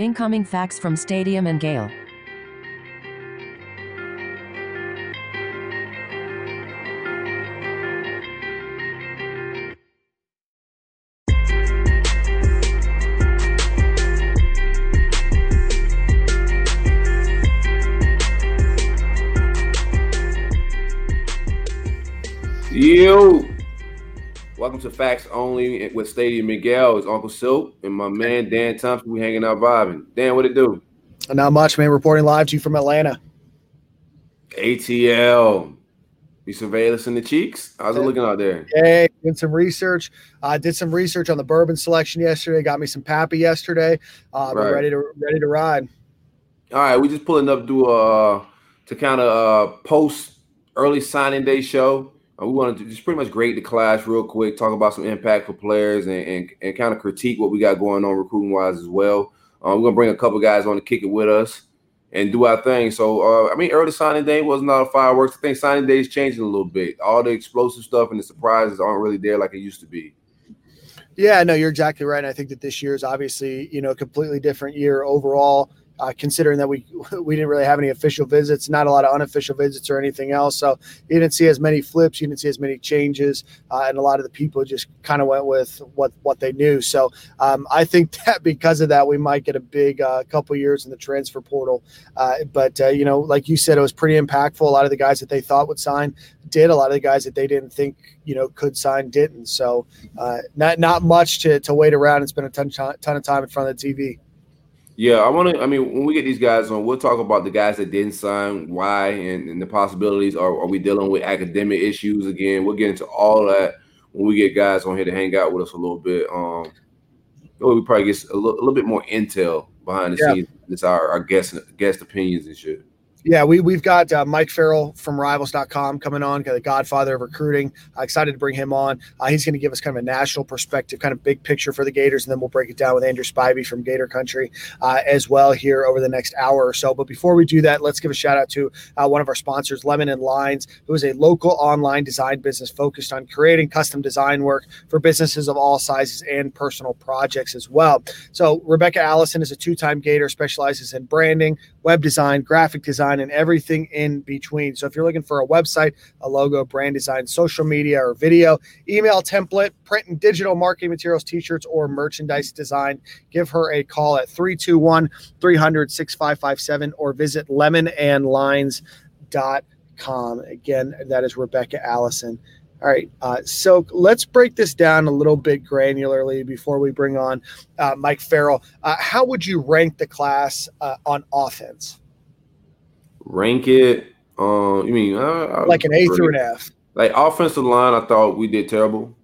Incoming fax from Stadium and Gale. Yo, welcome to Facts Only with Stadium Miguel. It's Uncle Silk and my man Dan Thompson. We hanging out vibing. Dan, what it do? Not much, man. Reporting live to you from Atlanta. ATL. You surveilled us in the cheeks? How's it looking out there? Hey, did some research. I did some research on the bourbon selection yesterday. Got me some Pappy yesterday. Right. Ready to ride. All right, we just pulling up to kind of post early signing day show. We wanted to just pretty much grade the class real quick, talk about some impactful players and kind of critique what we got going on recruiting-wise as well. We're going to bring a couple guys on to kick it with us and do our thing. So, early signing day wasn't all fireworks. I think signing day is changing a little bit. All the explosive stuff and the surprises aren't really there like it used to be. Yeah, no, you're exactly right. And I think that this year is obviously, a completely different year overall. Considering that we didn't really have any official visits, not a lot of unofficial visits or anything else. So you didn't see as many flips, you didn't see as many changes, and a lot of the people just kind of went with what they knew. So I think that because of that, we might get a big couple years in the transfer portal. But like you said, it was pretty impactful. A lot of the guys that they thought would sign did. A lot of the guys that they didn't think could sign didn't. So not much to wait around and spend a ton of time in front of the TV. Yeah, when we get these guys on, we'll talk about the guys that didn't sign, why, and the possibilities. Are we dealing with academic issues again? We'll get into all that when we get guys on here to hang out with us a little bit. We probably get a little bit more intel behind the scenes. It's our guest opinions and shit. Yeah, we've got Mike Farrell from Rivals.com coming on, the godfather of recruiting. Excited to bring him on. He's going to give us kind of a national perspective, kind of big picture for the Gators, and then we'll break it down with Andrew Spivey from Gator Country as well here over the next hour or so. But before we do that, let's give a shout-out to one of our sponsors, Lemon and Lines, who is a local online design business focused on creating custom design work for businesses of all sizes and personal projects as well. So Rebecca Allison is a two-time Gator, specializes in branding, web design, graphic design, and everything in between. So if you're looking for a website, a logo, brand design, social media or video, email template, print and digital marketing materials, t-shirts, or merchandise design, give her a call at 321-300-6557 or visit lemonandlines.com. Again, that is Rebecca Allison. All right, so let's break this down a little bit granularly before we bring on Mike Farrell. How would you rank the class on offense? Rank it. I like an A through an F. Like offensive line, I thought we did terrible.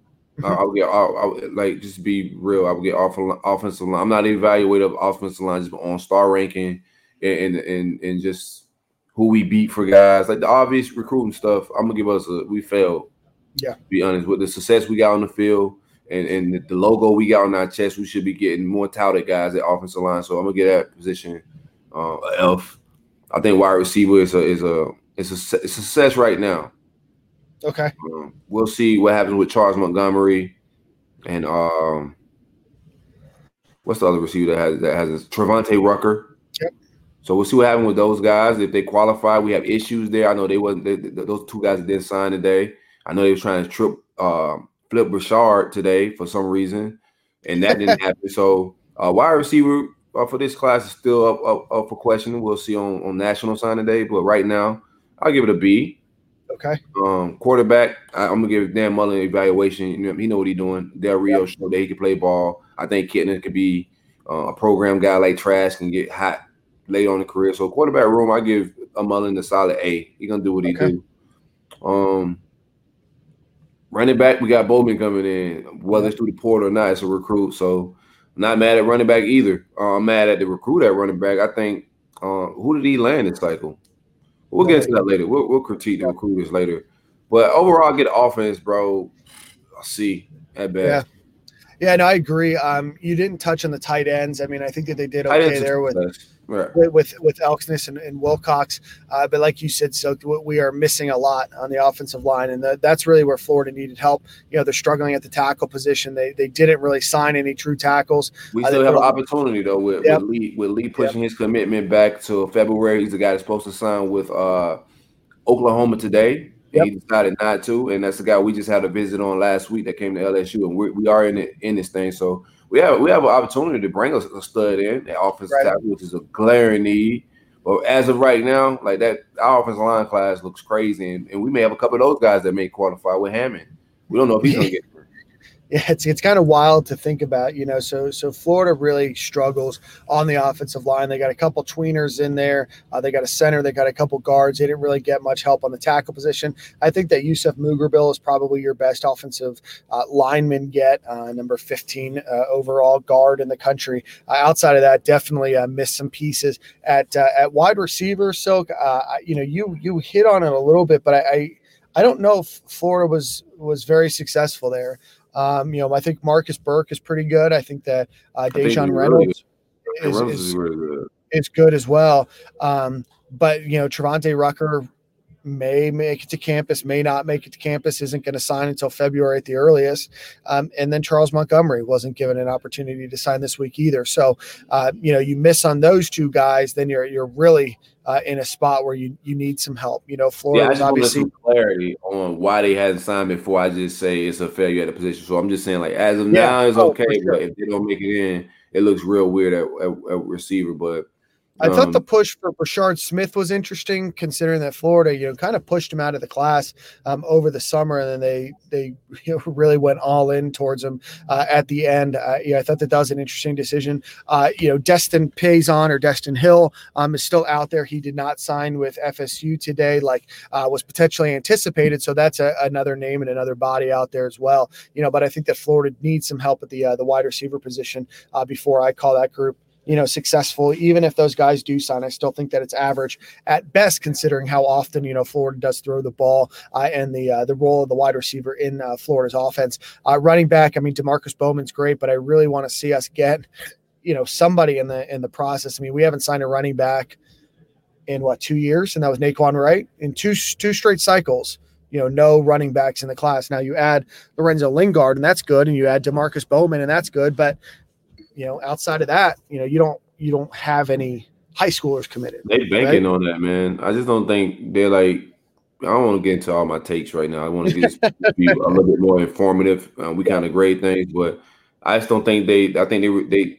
Just be real. I would get offensive line. I'm not evaluating offensive line, just on star ranking and just who we beat for guys. Like the obvious recruiting stuff, I'm gonna give us we failed. Yeah. To be honest, with the success we got on the field and the logo we got on our chest, we should be getting more touted guys at offensive line. So I'm gonna get that position an F. I think wide receiver is a success right now. Okay. We'll see what happens with Charles Montgomery and what's the other receiver that has Trevonte Rucker. Yep. So we'll see what happens with those guys. If they qualify, we have issues there. I know those two guys didn't sign today. I know they were trying to flip Richard today for some reason, and that didn't happen. So wide receiver for this class is still up for question. We'll see on National Signing Day, but right now I'll give it a B. Okay. Quarterback, I'm gonna give Dan Mullen an evaluation. He know what he's doing. Del Rio showed that he could play ball. I think Kittner could be a program guy like Trask and get hot late on in the career. So quarterback room, I give Mullen a solid A. He's gonna do what he do. Running back, we got Bowman coming in, whether it's through the portal or not. It's a recruit, so. Not mad at running back either. I'm mad at the recruit at running back. I think who did he land this cycle? We'll get into that later. We'll critique the recruiters later. But overall, I get offense, bro. I see at best. Yeah. Yeah, no, I agree. You didn't touch on the tight ends. I mean, I think that they did okay there with Elksness and Wilcox. But like you said, so we are missing a lot on the offensive line, and that's really where Florida needed help. You know, they're struggling at the tackle position. They didn't really sign any true tackles. We still have an opportunity, though, with Lee pushing his commitment back to February. He's the guy that's supposed to sign with Oklahoma today. Yep. He decided not to, and that's the guy we just had a visit on last week that came to LSU, and we are in this thing. So we have an opportunity to bring a stud in at offensive tackle, which is a glaring need. But as of right now, like that, our offensive line class looks crazy, and we may have a couple of those guys that may qualify with Hammond. We don't know if he's going to get. Yeah, it's kind of wild to think about, you know. So Florida really struggles on the offensive line. They got a couple tweeners in there. They got a center. They got a couple guards. They didn't really get much help on the tackle position. I think that Yousef Mugharbil is probably your best offensive lineman get, number 15 overall guard in the country. Outside of that, definitely missed some pieces at wide receiver. So, you know, you hit on it a little bit, but I don't know if Florida was very successful there. You know, I think Marcus Burke is pretty good. I think that Dajon Reynolds is good as well. But, you know, Trevonte Rucker may make it to campus, may not make it to campus, isn't going to sign until February at the earliest. And then Charles Montgomery wasn't given an opportunity to sign this week either. So, you know, you miss on those two guys, then you're really in a spot where you need some help. You know, Florida was obviously some clarity on why they hadn't signed before. I just say it's a failure at the position. So I'm just saying, like, as of now, it's okay. Sure. But if they don't make it in, it looks real weird at receiver. But I thought the push for Rashard Smith was interesting, considering that Florida, you know, kind of pushed him out of the class over the summer, and then they really went all in towards him at the end. Yeah, I thought that was an interesting decision. You know, Destin Hill is still out there. He did not sign with FSU today, like was potentially anticipated. So that's another name and another body out there as well. You know, but I think that Florida needs some help at the wide receiver position before I call that group, you know, successful. Even if those guys do sign, I still think that it's average at best, considering how often, you know, Florida does throw the ball and the role of the wide receiver in Florida's offense. Running back, I mean, DeMarcus Bowman's great, but I really want to see us get, you know, somebody in the process. I mean, we haven't signed a running back in 2 years, and that was Naquan Wright in two straight cycles. You know, no running backs in the class. Now you add Lorenzo Lingard, and that's good, and you add DeMarcus Bowman, and that's good, but you know, outside of that, you know, you don't have any high schoolers committed. They banking on that, man. I just don't think they're like. I don't want to get into all my takes right now. I want to just be a little bit more informative. We kind of grade things, but I just don't think they. I think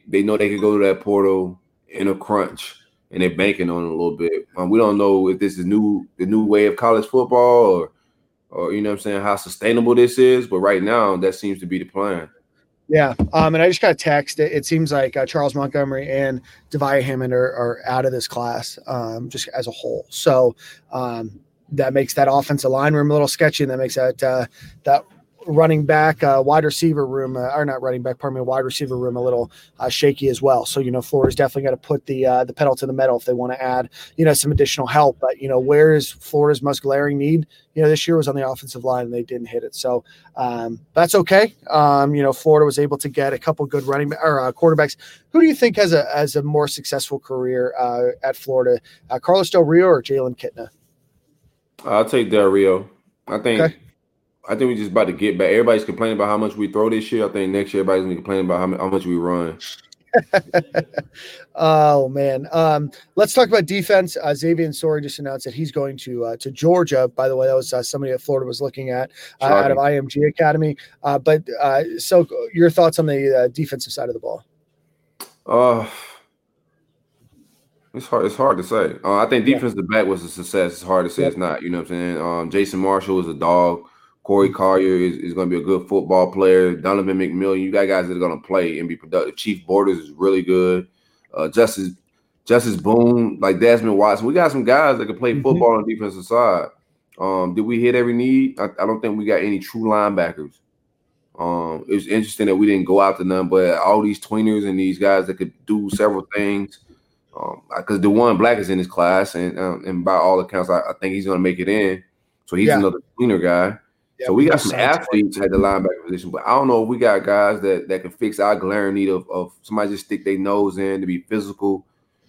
they know they can go to that portal in a crunch, and they're banking on it a little bit. We don't know if this is the new way of college football, or you know what I'm saying, how sustainable this is. But right now, that seems to be the plan. Yeah, and I just got a text. It seems like Charles Montgomery and Deviah Hammond are out of this class just as a whole. So that makes that offensive line room a little sketchy, and that makes that running back wide receiver room or not running back, pardon me, wide receiver room a little shaky as well. So, you know, Florida's definitely got to put the pedal to the metal if they want to add, you know, some additional help. But, you know, where is Florida's most glaring need? You know, this year was on the offensive line, and they didn't hit it. So that's okay. You know, Florida was able to get a couple good quarterbacks. Who do you think has a more successful career at Florida, Carlos Del Rio or Jalen Kitna? I'll take Del Rio. I think we're just about to get back. Everybody's complaining about how much we throw this year. I think next year everybody's going to complain about how much we run. Oh, man. Let's talk about defense. Xavier Ansori just announced that he's going to Georgia. By the way, that was somebody that Florida was looking at out of IMG Academy. So your thoughts on the defensive side of the ball? It's hard to say. I think defensive back was a success. It's hard to say it's not. You know what I'm saying? Jason Marshall is a dog. Corey Collier is going to be a good football player. Donovan McMillian, you got guys that are going to play and be productive. Chief Borders is really good. Justice Boone, like Desmond Watson. We got some guys that can play football on the defensive side. Did we hit every need? I don't think we got any true linebackers. It was interesting that we didn't go after none, but all these tweeners and these guys that could do several things. Because DeJuan Black is in his class, and by all accounts, I think he's going to make it in. So he's another tweener guy. Yeah, so we got some athletes at the linebacker position, but I don't know if we got guys that can fix our glaring need of somebody just stick their nose in to be physical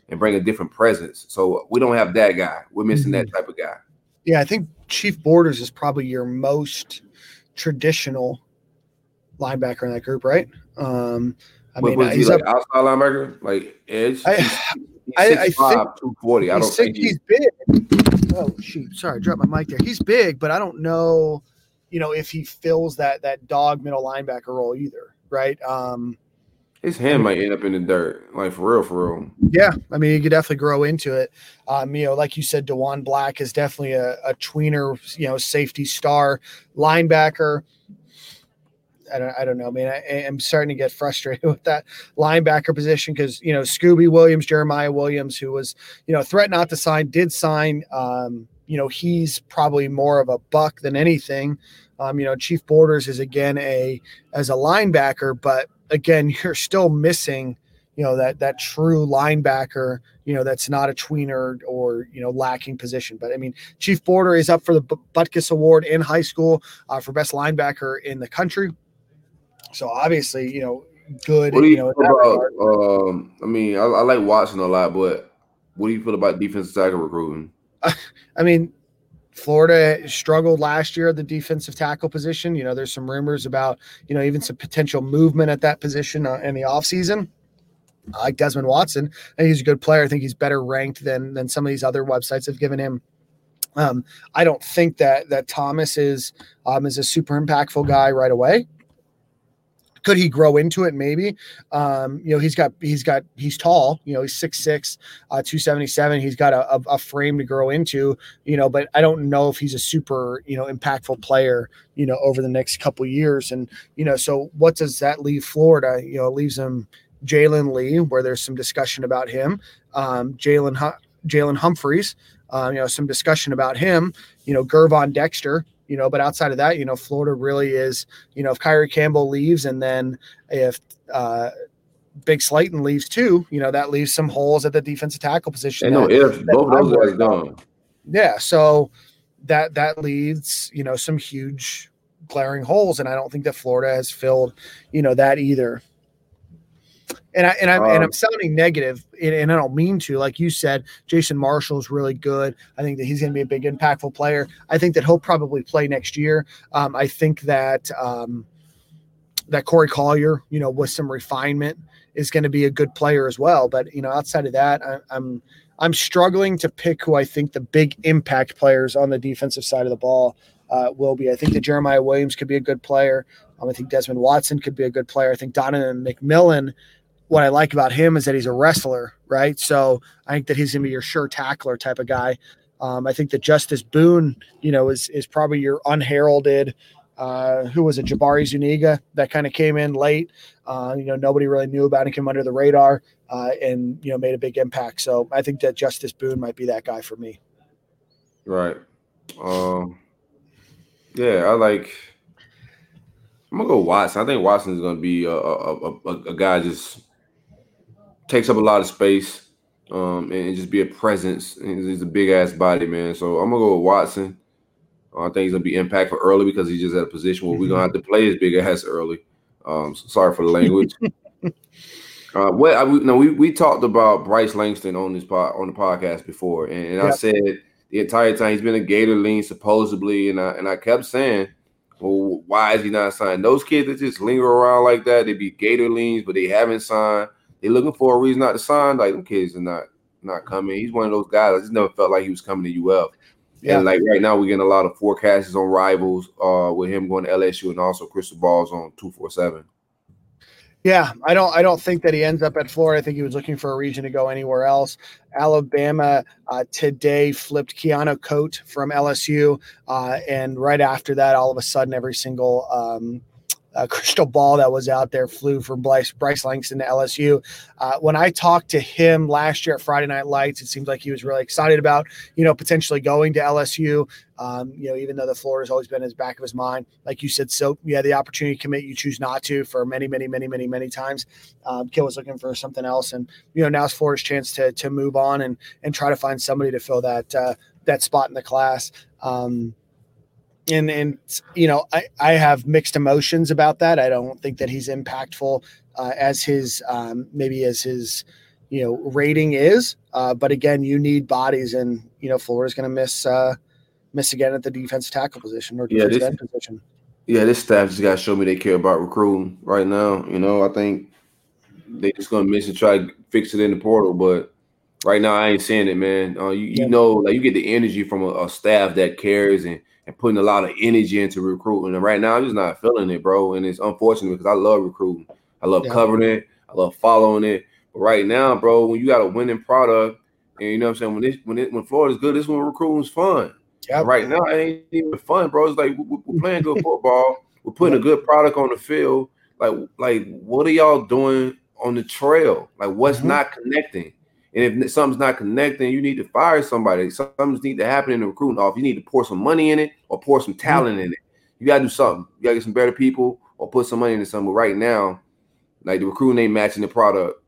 and bring a different presence. So we don't have that guy. We're missing that type of guy. Yeah, I think Chief Borders is probably your most traditional linebacker in that group, right? He's outside linebacker, like edge. He's 6'5", 240. I don't think he's big. Oh shoot! Sorry, I dropped my mic there. He's big, but I don't know, if he fills that dog middle linebacker role either, right? His hand might end up in the dirt, like for real. Yeah, he could definitely grow into it. Like you said, DeJuan Black is definitely a tweener, safety star linebacker. I don't know, man. I'm starting to get frustrated with that linebacker position because, Scooby Williams, Jeremiah Williams, who was, threatened not to sign, did sign. He's probably more of a buck than anything. Chief Borders is again as a linebacker, but again, you're still missing, that true linebacker, that's not a tweener or lacking position. But Chief Borders is up for the Butkus Award in high school for best linebacker in the country. So obviously, good. What do you feel about? I like Watson a lot, but what do you feel about defensive tackle recruiting? Florida struggled last year at the defensive tackle position. There's some rumors about, even some potential movement at that position in the offseason. I like Desmond Watson. I think he's a good player. I think he's better ranked than some of these other websites have given him. I don't think that Thomas is a super impactful guy right away. Could he grow into it? Maybe. He's tall, he's 6'6", 277. He's got a frame to grow into, but I don't know if he's a super, impactful player, over the next couple of years. And, so what does that leave Florida? It leaves him Jaylen Lee, where there's some discussion about him, Jalen Humphreys, some discussion about him, Gervon Dexter. But outside of that, Florida really is, if Kyrie Campbell leaves and then if Big Slayton leaves too, that leaves some holes at the defensive tackle position. And if both those guys are gone. Yeah. So that leaves, some huge glaring holes. And I don't think that Florida has filled, that either. And I'm sounding negative, and I don't mean to. Like you said, Jason Marshall's really good. I think that he's going to be a big, impactful player. I think that he'll probably play next year. I think that that Corey Collier, with some refinement, is going to be a good player as well. But outside of that, I'm struggling to pick who I think the big impact players on the defensive side of the ball will be. I think that Jeremiah Williams could be a good player. I think Desmond Watson could be a good player. I think Donovan McMillian. What I like about him is that he's a wrestler, right? So I think that he's going to be your sure tackler type of guy. I think that Justice Boone, is probably your unheralded, who was a Jabari Zuniga that kind of came in late. Nobody really knew about him, came under the radar, and, made a big impact. So I think that Justice Boone might be that guy for me. Right. I'm going to go Watson. I think Watson is going to be a guy just takes up a lot of space and just be a presence. He's a big-ass body, man. So I'm going to go with Watson. I think he's going to be impactful early because he's just at a position where we're going to have to play his big-ass early. Sorry for the language. We talked about Bryce Langston on the podcast before, and I said the entire time he's been a Gator lean supposedly, and I kept saying, well, why is he not signed? Those kids that just linger around like that, they be Gator leans, but they haven't signed. They're looking for a reason not to sign. Like, them kids are not coming. He's one of those guys. I just never felt like he was coming to UF. Yeah. And, right now we're getting a lot of forecasts on Rivals with him going to LSU and also Crystal Balls on 247. Yeah, I don't think that he ends up at Florida. I think he was looking for a reason to go anywhere else. Alabama today flipped Keanu Coate from LSU, and right after that, all of a sudden, every single crystal ball that was out there flew from Bryce Langston to LSU. When I talked to him last year at Friday Night Lights, it seemed like he was really excited about, potentially going to LSU. Even though the Florida's always been in the back of his mind, like you said, so you had the opportunity to commit, you choose not to for many, many, many, many, many times. Kid was looking for something else, and now's Florida's chance to move on and try to find somebody to fill that spot in the class. And you know, I have mixed emotions about that. I don't think that he's impactful as his maybe as his, you know, rating is. But again, you need bodies, and you know, Florida's going to miss again at the defensive tackle position or defensive end position. Yeah, this staff just got to show me they care about recruiting right now. You know, I think they just going to miss and try to fix it in the portal, but. Right now, I ain't seeing it, man. You know, like you get the energy from a staff that cares and putting a lot of energy into recruiting. And right now, I'm just not feeling it, bro. And it's unfortunate because I love recruiting. I love covering it. I love following it. But right now, bro, when you got a winning product, and you know what I'm saying, when Florida's good, this is when recruiting's fun. Yep. Right now, it ain't even fun, bro. It's like we're playing good football. We're putting a good product on the field. Like what are y'all doing on the trail? Like, what's not connecting? And if something's not connecting, you need to fire somebody. Something's need to happen in the recruiting office. You need to pour some money in it or pour some talent in it. You got to do something. You got to get some better people or put some money into something. But right now, like the recruiting ain't matching the product.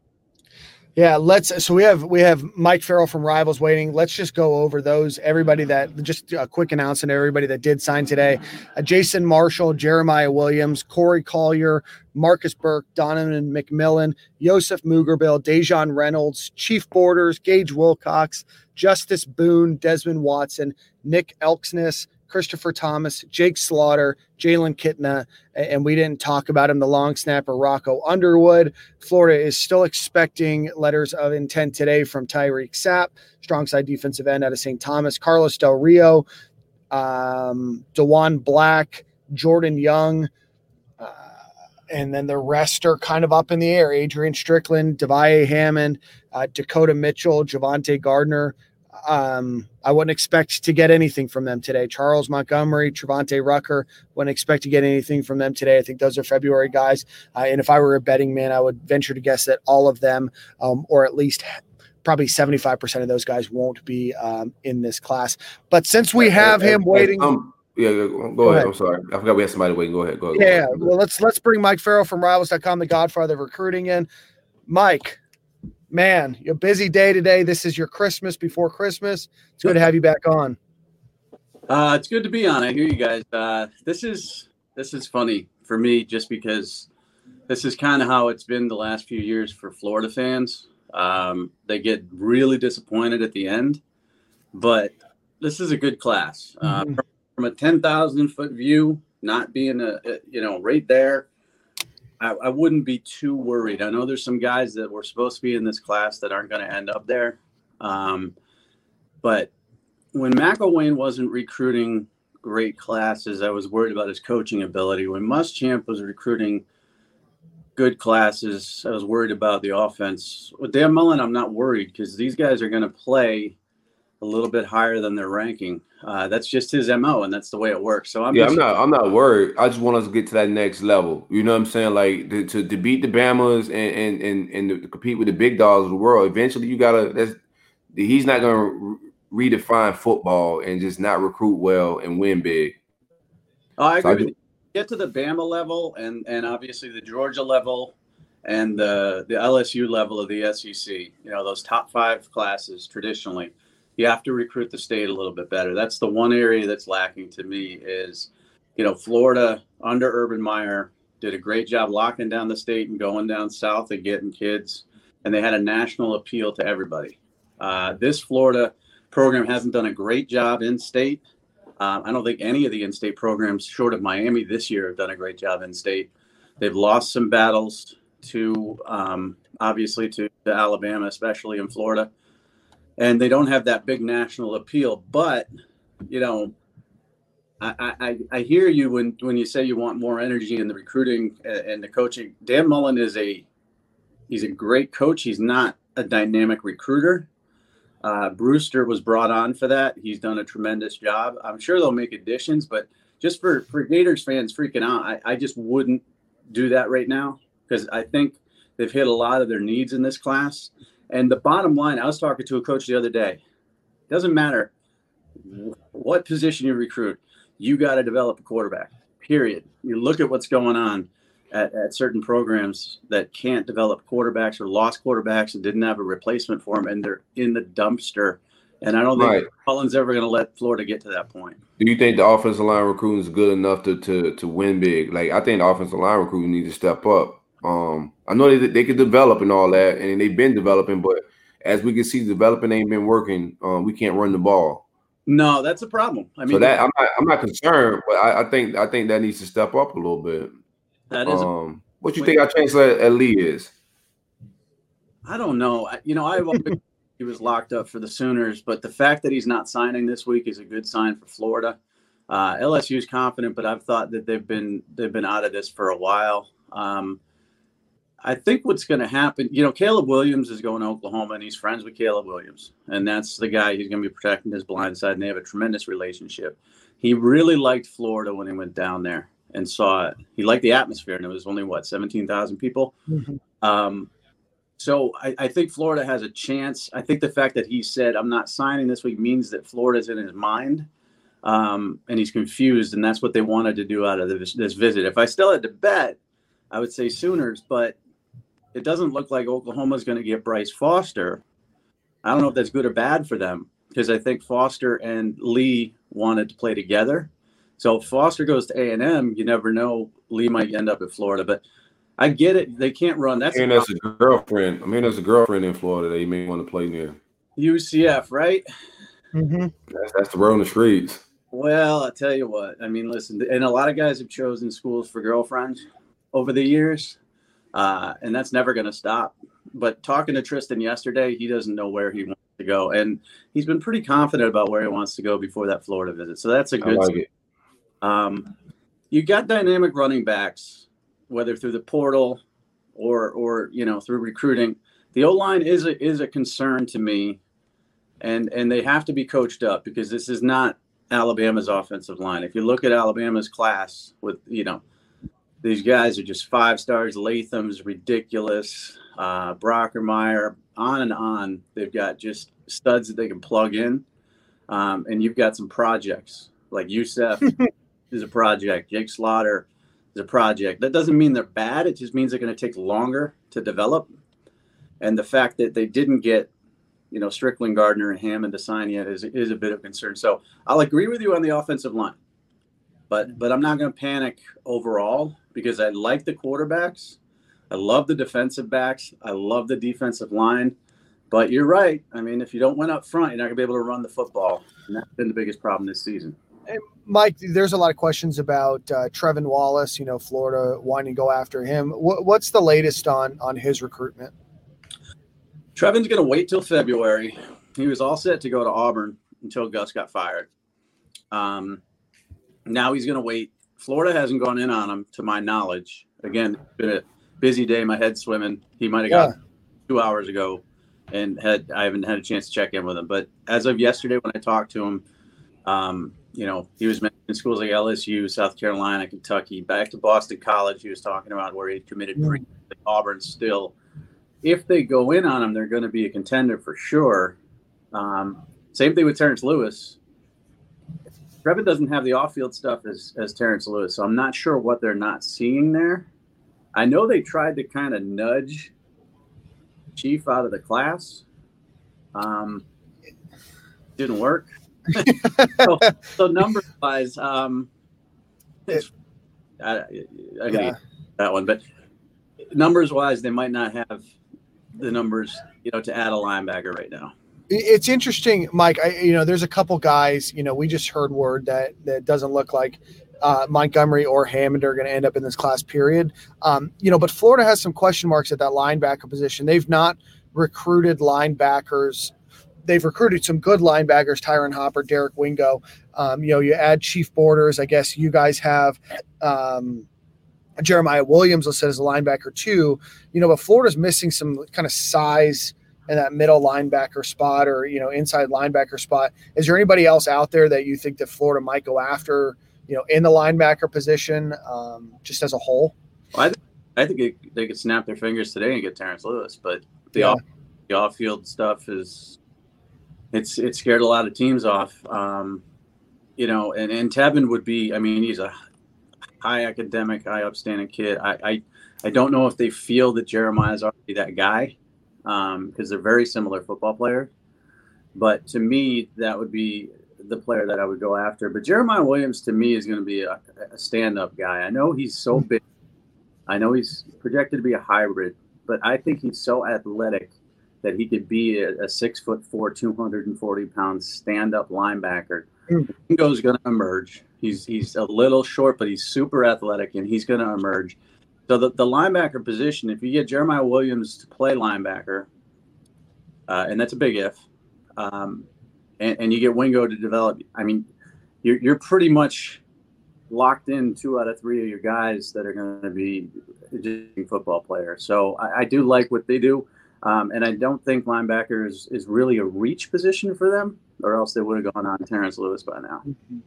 Yeah, so we have Mike Farrell from Rivals waiting. Let's just go over those. Everybody that just a quick announcement. Everybody that did sign today: Jason Marshall, Jeremiah Williams, Corey Collier, Marcus Burke, Donovan McMillian, Yousef Mugharbil, Dajon Reynolds, Chief Borders, Gage Wilcox, Justice Boone, Desmond Watson, Nick Elksness, Christopher Thomas, Jake Slaughter, Jalen Kitna, and we didn't talk about him, the long snapper Rocco Underwood. Florida is still expecting letters of intent today from Tyreek Sapp, strong side defensive end out of St. Thomas, Carlos Del Rio, DeJuan Black, Jordan Young, and then the rest are kind of up in the air. Adrian Strickland, Deviah Hammond, Dakota Mitchell, Javante Gardner. I wouldn't expect to get anything from them today. Charles Montgomery, Trevonte Rucker, wouldn't expect to get anything from them today. I think those are February guys. And if I were a betting man, I would venture to guess that all of them, or at least probably 75% of those guys, won't be in this class. But since we have him waiting. Yeah, go ahead. I'm sorry. I forgot we had somebody waiting. Go ahead. Yeah, well, let's bring Mike Farrell from Rivals.com, the godfather of recruiting, in. Mike. Man, your busy day today. This is your Christmas before Christmas. It's good to have you back on. It's good to be on. I hear you guys. This is funny for me just because this is kind of how it's been the last few years for Florida fans. They get really disappointed at the end, but this is a good class. From a 10,000-foot view, not being right there, I wouldn't be too worried. I know there's some guys that were supposed to be in this class that aren't going to end up there. But when McElwain wasn't recruiting great classes, I was worried about his coaching ability. When Muschamp was recruiting good classes, I was worried about the offense. With Dan Mullen, I'm not worried because these guys are going to play a little bit higher than their ranking. That's just his MO, and that's the way it works. So I'm not worried. I just want us to get to that next level. You know what I'm saying? Like to beat the Bamas and to compete with the big dogs of the world. Eventually, you gotta. He's not gonna redefine football and just not recruit well and win big. I agree with you. Get to the Bama level and obviously the Georgia level and the LSU level of the SEC. You know, those top five classes traditionally. You have to recruit the state a little bit better. That's the one area that's lacking to me is, you know, Florida under Urban Meyer did a great job locking down the state and going down south and getting kids. And they had a national appeal to everybody. This Florida program hasn't done a great job in state. I don't think any of the in-state programs short of Miami this year have done a great job in state. They've lost some battles to obviously to Alabama, especially in Florida. And they don't have that big national appeal. But, you know, I hear you when you say you want more energy in the recruiting and the coaching. Dan Mullen he's a great coach. He's not a dynamic recruiter. Brewster was brought on for that. He's done a tremendous job. I'm sure they'll make additions. But just for Gators fans freaking out, I just wouldn't do that right now because I think they've hit a lot of their needs in this class. And the bottom line, I was talking to a coach the other day. It doesn't matter what position you recruit. You got to develop a quarterback, period. You look at what's going on at certain programs that can't develop quarterbacks or lost quarterbacks and didn't have a replacement for them, and they're in the dumpster And I don't think Collins ever going to let Florida get to that point. Do you think the offensive line recruiting is good enough to win big? Like, I think the offensive line recruiting needs to step up. I know they could develop and all that, and they've been developing, but as we can see, developing ain't been working. We can't run the ball. No, that's a problem. I mean, so that I'm not concerned, but I think that needs to step up a little bit. That is. What you think our chancellor at Lee is? I don't know. I he was locked up for the Sooners, but the fact that he's not signing this week is a good sign for Florida. LSU is confident, but I've thought that they've been out of this for a while. I think what's going to happen, Caleb Williams is going to Oklahoma, and he's friends with Caleb Williams, and that's the guy he's going to be protecting, his blind side, and they have a tremendous relationship. He really liked Florida when he went down there and saw it. He liked the atmosphere, and it was only, 17,000 people? Mm-hmm. So I think Florida has a chance. I think the fact that he said, I'm not signing this week, means that Florida's in his mind, and he's confused, and that's what they wanted to do out of this visit. If I still had to bet, I would say Sooners, but it doesn't look like Oklahoma's going to get Bryce Foster. I don't know if that's good or bad for them, because I think Foster and Lee wanted to play together. So if Foster goes to A&M, you never know. Lee might end up at Florida, but I get it. They can't run. That's a girlfriend. I mean, there's a girlfriend in Florida that you may want to play near. UCF, right? Mm-hmm. That's the road in the streets. Well, I'll tell you what. I mean, listen, and a lot of guys have chosen schools for girlfriends over the years. And that's never going to stop. But talking to Tristan yesterday, he doesn't know where he wants to go. And he's been pretty confident about where he wants to go before that Florida visit. So that's a good thing. You got dynamic running backs, whether through the portal or through recruiting. The O-line is a concern to me. And they have to be coached up, because this is not Alabama's offensive line. If you look at Alabama's class with, these guys are just five stars. Latham's ridiculous. Brockermeyer, on and on. They've got just studs that they can plug in. And you've got some projects. Like Yousef is a project. Jake Slaughter is a project. That doesn't mean they're bad. It just means they're going to take longer to develop. And the fact that they didn't get, Strickland, Gardner, and Hammond to sign yet is a bit of concern. So I'll agree with you on the offensive line. But I'm not going to panic overall, because I like the quarterbacks. I love the defensive backs. I love the defensive line. But you're right. I mean, if you don't win up front, you're not going to be able to run the football. And that's been the biggest problem this season. Hey, Mike, there's a lot of questions about Trevin Wallace, Florida wanting to go after him. What's the latest on his recruitment? Trevin's going to wait till February. He was all set to go to Auburn until Gus got fired. Now he's going to wait. Florida hasn't gone in on him, to my knowledge. Again, been a busy day. My head's swimming. He might have got 2 hours ago, and I haven't had a chance to check in with him. But as of yesterday, when I talked to him, he was in schools like LSU, South Carolina, Kentucky, back to Boston College. He was talking about where he committed to Auburn still. If they go in on him, they're going to be a contender for sure. Same thing with Terrence Lewis. Trevin doesn't have the off-field stuff as Terrence Lewis, so I'm not sure what they're not seeing there. I know they tried to kind of nudge Chief out of the class. Didn't work. so numbers-wise, I hate that one, but numbers-wise, they might not have the numbers, to add a linebacker right now. It's interesting, Mike. There's a couple guys. We just heard word that doesn't look like Montgomery or Hammond are going to end up in this class. Period. But Florida has some question marks at that linebacker position. They've not recruited linebackers. They've recruited some good linebackers: Tyron Hopper, Derek Wingo. You add Chief Borders. I guess you guys have Jeremiah Williams listed as a linebacker too. But Florida's missing some kind of size in that middle linebacker spot or, inside linebacker spot. Is there anybody else out there that you think that Florida might go after, in the linebacker position, just as a whole? Well, I think they could snap their fingers today and get Terrence Lewis, but the off-field stuff it scared a lot of teams off. And Tevin would be, he's a high academic, high upstanding kid. I don't know if they feel that Jeremiah's already that guy, because they're very similar football players. But to me, that would be the player that I would go after. But Jeremiah Williams, to me, is going to be a stand-up guy. I know he's so big. I know he's projected to be a hybrid, but I think he's so athletic that he could be a 6'4", 240-pound stand-up linebacker. Mingo's going to emerge. He's a little short, but he's super athletic, and he's going to emerge. So the linebacker position, if you get Jeremiah Williams to play linebacker, and that's a big if, and you get Wingo to develop, I mean, you're pretty much locked in 2 out of 3 of your guys that are going to be football players. So I do like what they do, and I don't think linebacker is really a reach position for them, or else they would have gone on Terrence Lewis by now. Mm-hmm.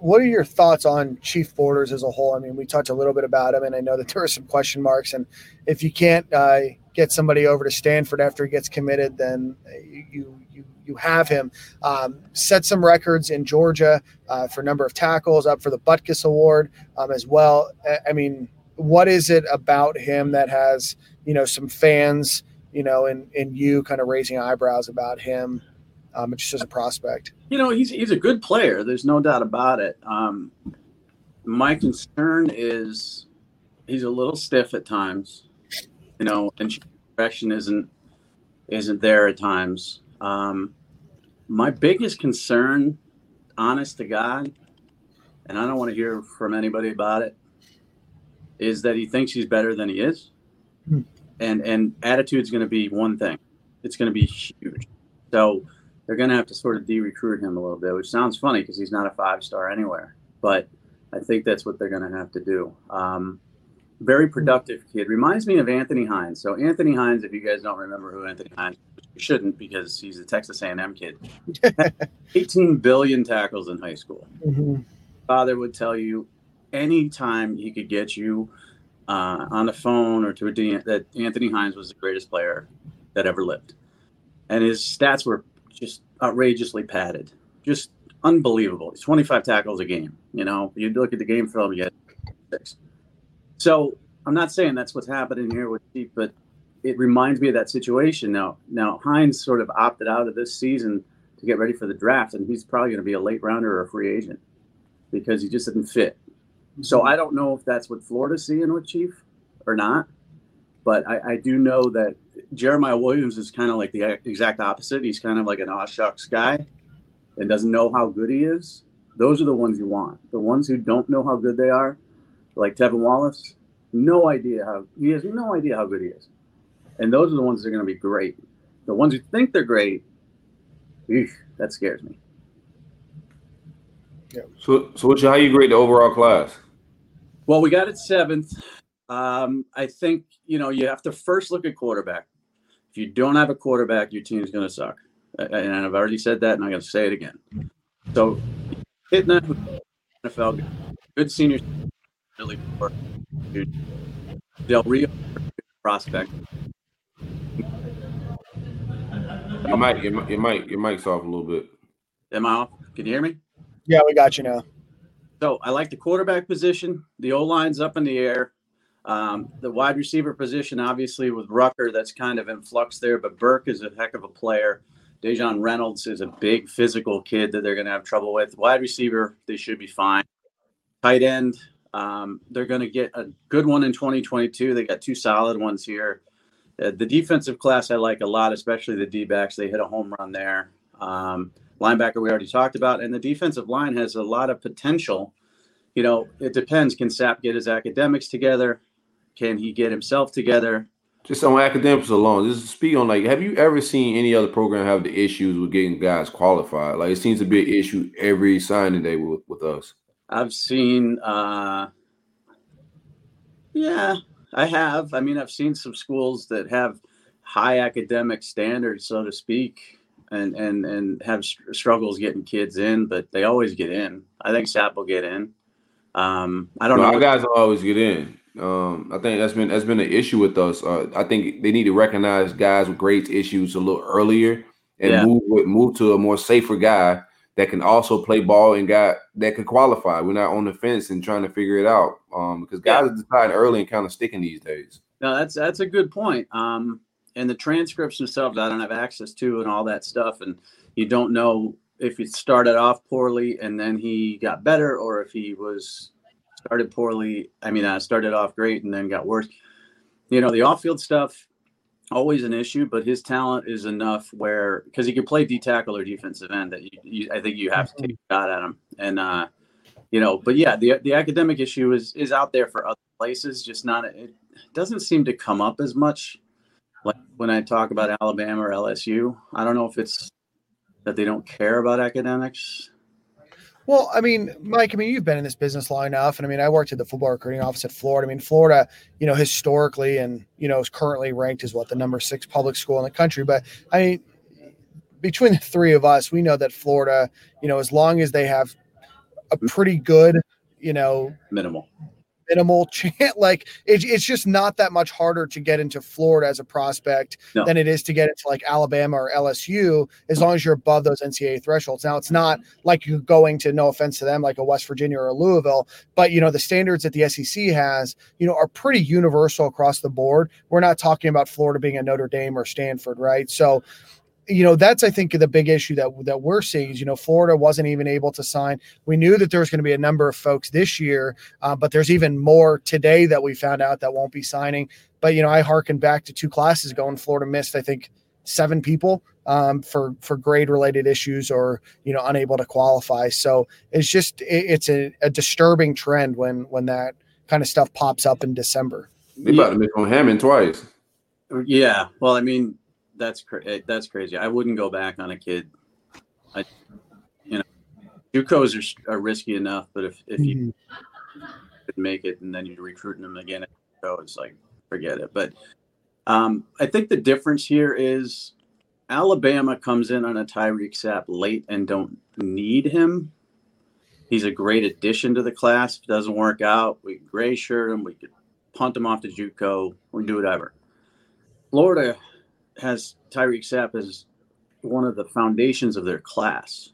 What are your thoughts on Chief Borders as a whole? I mean, we talked a little bit about him, and I know that there are some question marks. And if you can't get somebody over to Stanford after he gets committed, then you have him. Set some records in Georgia for number of tackles, up for the Butkus Award as well. I mean, what is it about him that has, some fans, and you kind of raising eyebrows about him? Just as a prospect, he's a good player. There's no doubt about it. My concern is he's a little stiff at times, and progression isn't there at times. My biggest concern, honest to God, and I don't want to hear from anybody about it, is that he thinks he's better than he is, and attitude's going to be one thing. It's going to be huge. So they're going to have to sort of de-recruit him a little bit, which sounds funny because he's not a 5-star anywhere. But I think that's what they're going to have to do. Very productive kid. Reminds me of Anthony Hines. So Anthony Hines, if you guys don't remember who Anthony Hines is, you shouldn't because he's a Texas A&M kid. 18 billion tackles in high school. Mm-hmm. Father would tell you any time he could get you on the phone or to a DM that Anthony Hines was the greatest player that ever lived. And his stats were just outrageously padded, just unbelievable. It's 25 tackles a game. You look at the game film, you get 6. So I'm not saying that's what's happening here with Chief, but it reminds me of that situation. Now Hines sort of opted out of this season to get ready for the draft, and he's probably going to be a late rounder or a free agent because he just didn't fit. So I don't know if that's what Florida's seeing with Chief or not, but I do know that Jeremiah Williams is kind of like the exact opposite. He's kind of like an aw shucks guy and doesn't know how good he is. Those are the ones you want. The ones who don't know how good they are, like Tevin Wallace, he has no idea how good he is. And those are the ones that are going to be great. The ones who think they're great, that scares me. Yeah. So how you grade the overall class? Well, we got it 7th. I think, you have to first look at quarterback. If you don't have a quarterback, your team's going to suck. And I've already said that, and I'm going to say it again. So, Kitna, NFL, good senior, really poor. Del Rio, prospect. Your mic's off a little bit. Am I off? Can you hear me? Yeah, we got you now. So, I like the quarterback position. The O-line's up in the air. The wide receiver position, obviously, with Rucker, that's kind of in flux there. But Burke is a heck of a player. Dajon Reynolds is a big physical kid that they're going to have trouble with. Wide receiver, they should be fine. Tight end, they're going to get a good one in 2022. They got 2 solid ones here. The defensive class I like a lot, especially the D-backs. They hit a home run there. Linebacker we already talked about. And the defensive line has a lot of potential. It depends. Can Sapp get his academics together? Can he get himself together? Just on academics alone, just speak on, have you ever seen any other program have the issues with getting guys qualified? It seems to be an issue every signing day with us. I've seen, I have. I mean, I've seen some schools that have high academic standards, so to speak, and have struggles getting kids in, but they always get in. I think Sapp will get in. I don't know. Our guys will always get in. I think that's been an issue with us. I think they need to recognize guys with grades issues a little earlier and move to a more safer guy that can also play ball and guy that can qualify. We're not on the fence and trying to figure it out because guys are deciding early and kind of sticking these days. No, that's a good point. and the transcripts themselves, I don't have access to and all that stuff. And you don't know if it started off poorly and then he got better, or if he was started poorly. I mean, I started off great and then got worse. You know, the off-field stuff, always an issue, but his talent is enough where, because he can play D tackle or defensive end, that I think you have to take a shot at him. And, you know, but yeah, the academic issue is out there for other places, just not, it doesn't seem to come up as much. Like when I talk about Alabama or LSU, I don't know if it's that they don't care about academics. Well, I mean, Mike, I mean, you've been in this business long enough. And I mean, I worked at the football recruiting office at Florida. I mean, Florida, you know, historically and, you know, is currently ranked as what, the #6 public school in the country. But I mean, between the three of us, we know that Florida, you know, as long as they have a pretty good, you know, minimal chance, like it's just not that much harder to get into Florida as a prospect than it is to get into like Alabama or LSU, as long as you're above those NCAA thresholds. Now, it's not like you're going to, no offense to them, like a West Virginia or a Louisville, but you know, the standards that the SEC has, you know, are pretty universal across the board. We're not talking about Florida being a Notre Dame or Stanford, right? So, you know, that's, I think, the big issue that we're seeing is, you know, Florida wasn't even able to sign. We knew that there was going to be a number of folks this year, but there's even more today that we found out that won't be signing. But, you know, I hearken back to 2 classes ago and Florida missed, I think, 7 people for grade related issues or, you know, unable to qualify. So it's just, it's a disturbing trend when that kind of stuff pops up in December. They about to make on Hammond twice. Yeah. Well, I mean, that's crazy. I wouldn't go back on a kid. You know, JUCOs are risky enough, but if you could make it and then you're recruiting them again, it's like, forget it. But I think the difference here is Alabama comes in on a Tyreek Sapp late and don't need him. He's a great addition to the class. If it doesn't work out, we can gray shirt him. We could punt him off to JUCO. We can do whatever. Florida has Tyreek Sapp as one of the foundations of their class.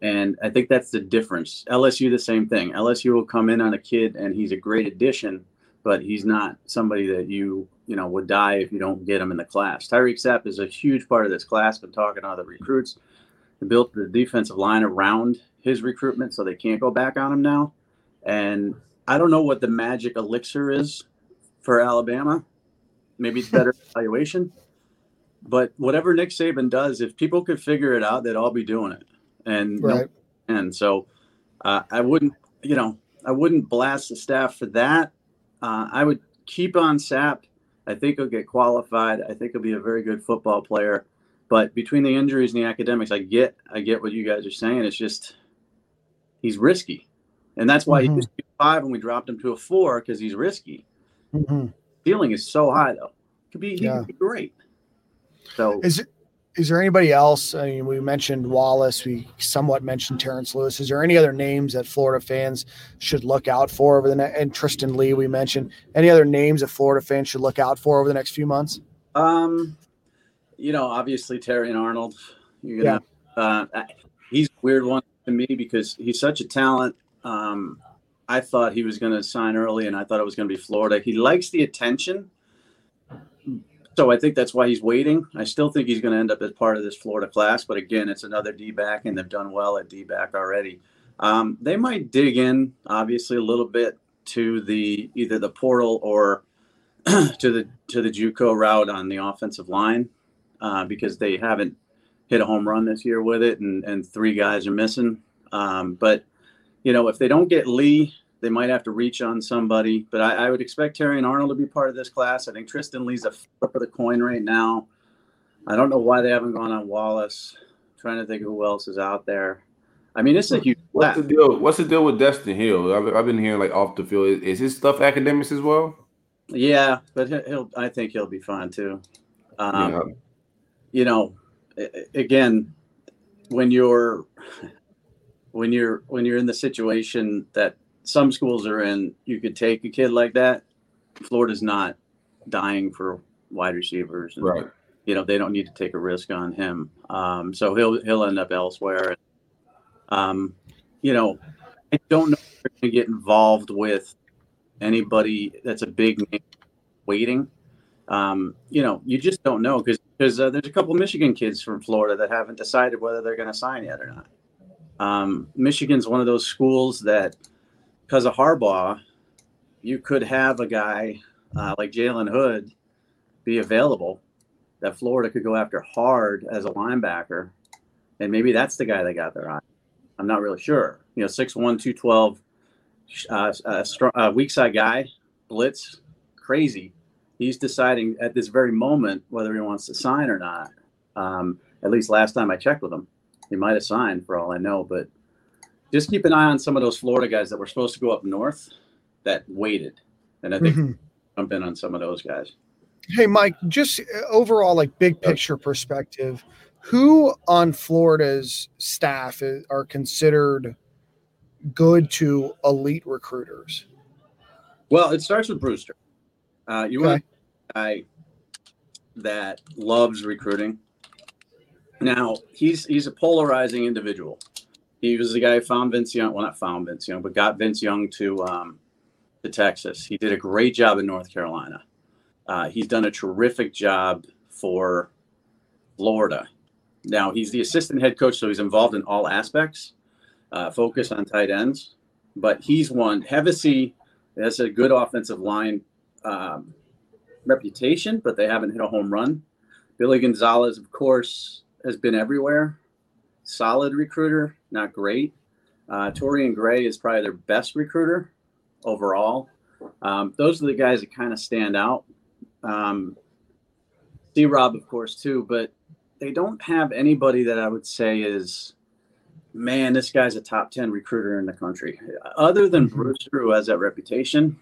And I think that's the difference. LSU, the same thing. LSU will come in on a kid and he's a great addition, but he's not somebody that you know, would die if you don't get him in the class. Tyreek Sapp is a huge part of this class. Been talking to other recruits. They built the defensive line around his recruitment, so they can't go back on him now. And I don't know what the magic elixir is for Alabama. Maybe it's better evaluation. But whatever Nick Saban does, if people could figure it out, they'd all be doing it. And right. And so I wouldn't blast the staff for that. I would keep on Sapp. I think he'll get qualified. I think he'll be a very good football player. But between the injuries and the academics, I get what you guys are saying. It's just he's risky. And that's why he was 5 and we dropped him to a 4 because he's risky. Ceiling is so high, though. He could be great. So is there anybody else? I mean, we mentioned Wallace. We somewhat mentioned Terrence Lewis. Is there any other names that Florida fans should look out for over the next? And Tristan Lee, we mentioned. Any other names that Florida fans should look out for over the next few months? You know, obviously Terry and Arnold. He's a weird one to me because he's such a talent. I thought he was going to sign early, and I thought it was going to be Florida. He likes the attention. So I think that's why he's waiting. I still think he's going to end up as part of this Florida class. But, again, it's another D-back, and they've done well at D-back already. They might dig in, obviously, a little bit to the either the portal or to the JUCO route on the offensive line because they haven't hit a home run this year with it, and 3 guys are missing. But, you know, if they don't get Lee – they might have to reach on somebody, but I would expect Terry and Arnold to be part of this class. I think Tristan Lee's a flip of the coin right now. I don't know why they haven't gone on Wallace. I'm trying to think of who else is out there. I mean, it's a huge class. What's the deal with Destin Hill? I've been hearing like off the field. Is his stuff academics as well? Yeah, but I think he'll be fine too. You know, again, when you're in the situation that some schools are in, you could take a kid like that. Florida's not dying for wide receivers. And, right. You know, they don't need to take a risk on him. So he'll end up elsewhere. You know, I don't know if they're going to get involved with anybody that's a big name waiting. you know, you just don't know because there's a couple of Michigan kids from Florida that haven't decided whether they're going to sign yet or not. Michigan's one of those schools that, because of Harbaugh, you could have a guy like Jalen Hood be available that Florida could go after hard as a linebacker, and maybe that's the guy they got their eye. I'm not really sure. You know, 6'1", 212, weak side guy, blitz, crazy. He's deciding at this very moment whether he wants to sign or not. At least last time I checked with him, he might have signed for all I know. But just keep an eye on some of those Florida guys that were supposed to go up north that waited. And I think jump in on some of those guys. Hey, Mike, just overall, like big picture perspective, who on Florida's staff are considered good to elite recruiters? Well, it starts with Brewster. You want a guy that loves recruiting. Now, he's a polarizing individual. He was the guy who found Vince Young. Well, not found Vince Young, but got Vince Young to Texas. He did a great job in North Carolina. He's done a terrific job for Florida. Now, he's the assistant head coach, so he's involved in all aspects, focused on tight ends. But he's one. Hevesy has a good offensive line reputation, but they haven't hit a home run. Billy Gonzalez, of course, has been everywhere. Solid recruiter, not great. Torian Gray is probably their best recruiter overall. Those are the guys that kind of stand out. C-Rob, of course, too, but they don't have anybody that I would say is, man, this guy's a top 10 recruiter in the country. Other than Brewster, who has that reputation,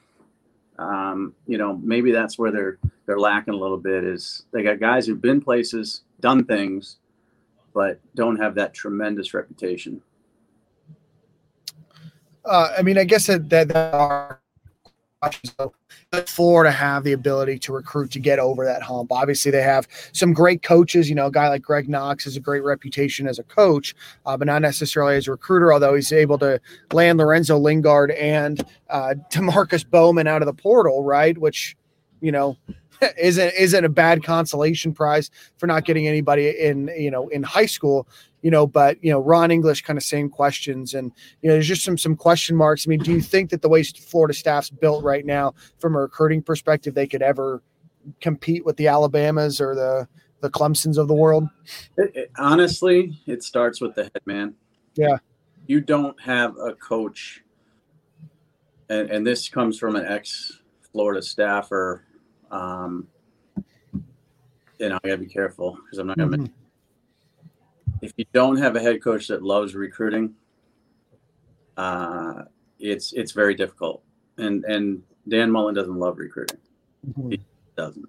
you know, maybe that's where they're lacking a little bit, is they got guys who've been places, done things, but don't have that tremendous reputation. I mean, I guess that are Florida have the ability to recruit to get over that hump. Obviously, they have some great coaches. You know, a guy like Greg Knox has a great reputation as a coach, but not necessarily as a recruiter, although he's able to land Lorenzo Lingard and DeMarcus Bowman out of the portal, right? Which, you know, isn't a bad consolation prize for not getting anybody in, you know, in high school. You know, but, you know, Ron English kind of same questions. And, you know, there's just some question marks. I mean, do you think that the way Florida staff's built right now from a recruiting perspective, they could ever compete with the Alabamas or the Clemsons of the world? Honestly, it starts with the head man. Yeah. You don't have a coach. And this comes from an ex-Florida staffer. And I got to be careful because I'm not going to mention. If you don't have a head coach that loves recruiting, it's very difficult. And Dan Mullen doesn't love recruiting. Mm-hmm. He doesn't.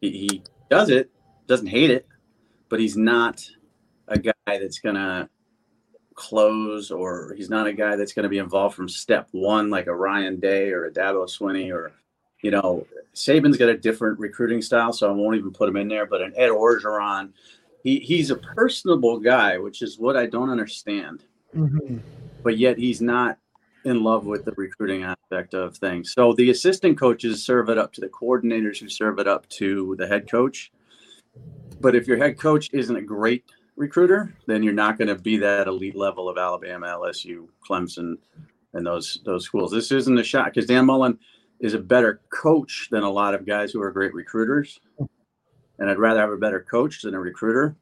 He does it, doesn't hate it, but he's not a guy that's going to close, or he's not a guy that's going to be involved from step one like a Ryan Day or a Dabo Swinney or, you know, Saban's got a different recruiting style, so I won't even put him in there, but an Ed Orgeron. He's a personable guy, which is what I don't understand. Mm-hmm. But yet he's not in love with the recruiting aspect of things. So the assistant coaches serve it up to the coordinators, who serve it up to the head coach. But if your head coach isn't a great recruiter, then you're not going to be that elite level of Alabama, LSU, Clemson, and those schools. This isn't a shot, because Dan Mullen is a better coach than a lot of guys who are great recruiters. And I'd rather have a better coach than a recruiter,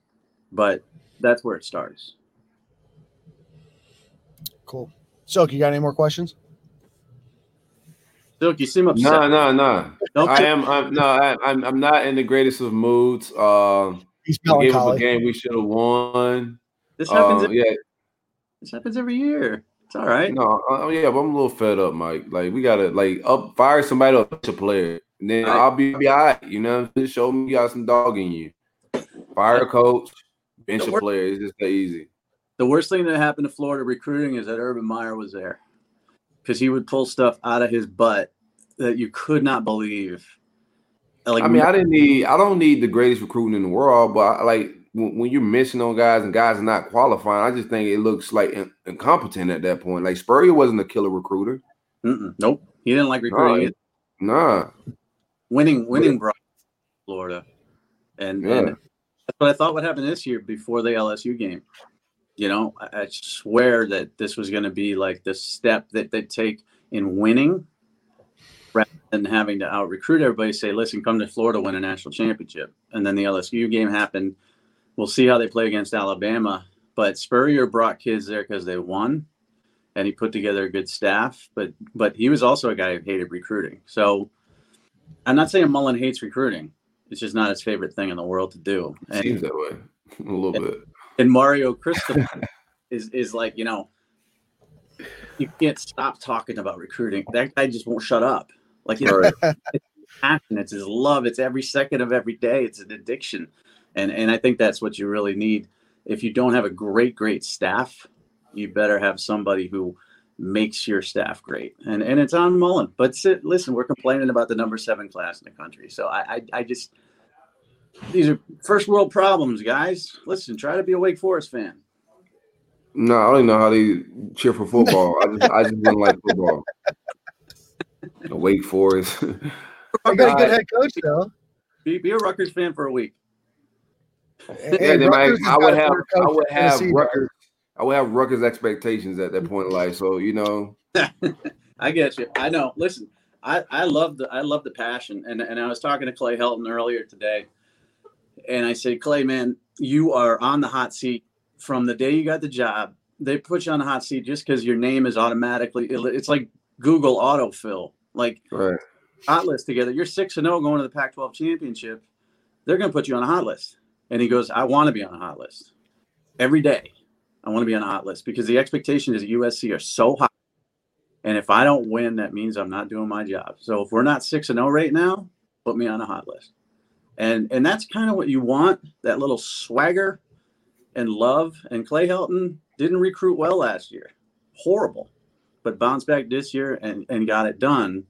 but that's where it starts. Cool. Silk, you got any more questions? Silk, you seem upset. No. Nope. I'm not in the greatest of moods. He's gave us a game we should have won. This happens. This happens every year. It's all right. No, but I'm a little fed up, Mike. Like, we gotta fire somebody up to player. And then I'll be all right, you know. Just show me you got some dog in you. Fire a coach, bench a player. It's just that easy. The worst thing that happened to Florida recruiting is that Urban Meyer was there, because he would pull stuff out of his butt that you could not believe. Like, I mean, I don't need the greatest recruiting in the world, but when you're missing on guys and guys are not qualifying, I just think it looks like incompetent at that point. Like, Spurrier wasn't a killer recruiter. Nope, he didn't like recruiting. Nah. Winning brought Florida. And that's what I thought would happen this year before the LSU game. You know, I swear that this was going to be like the step that they take in winning rather than having to out-recruit everybody, say, listen, come to Florida, win a national championship. And then the LSU game happened. We'll see how they play against Alabama. But Spurrier brought kids there because they won, and he put together a good staff. But he was also a guy who hated recruiting. So I'm not saying Mullen hates recruiting. It's just not his favorite thing in the world to do. It seems that way a little bit. And Mario Cristobal is like, you know, you can't stop talking about recruiting. That guy just won't shut up. Like, you know, it's his passion, it's his love, it's every second of every day. It's an addiction. And I think that's what you really need. If you don't have a great, great staff, you better have somebody who makes your staff great. And it's on Mullen. But listen, we're complaining about the number 7 class in the country. So I just – these are first-world problems, guys. Listen, try to be a Wake Forest fan. No, I don't even know how they cheer for football. I just didn't like football. The Wake Forest. I got a good head coach, though. Be a Rutgers fan for a week. Hey, I would have Rutgers expectations at that point in life. So, you know. I get you. I know. Listen, I love the passion. And I was talking to Clay Helton earlier today. And I said, Clay, man, you are on the hot seat from the day you got the job. They put you on the hot seat just because your name is automatically. It's like Google autofill. Like hot list together. You're 6-0 going to the Pac-12 championship. They're going to put you on a hot list. And he goes, I want to be on a hot list every day. I want to be on a hot list because the expectation is USC are so high. And if I don't win, that means I'm not doing my job. So if we're not 6-0 right now, put me on a hot list. And that's kind of what you want, that little swagger and love. And Clay Helton didn't recruit well last year. Horrible. But bounced back this year and got it done.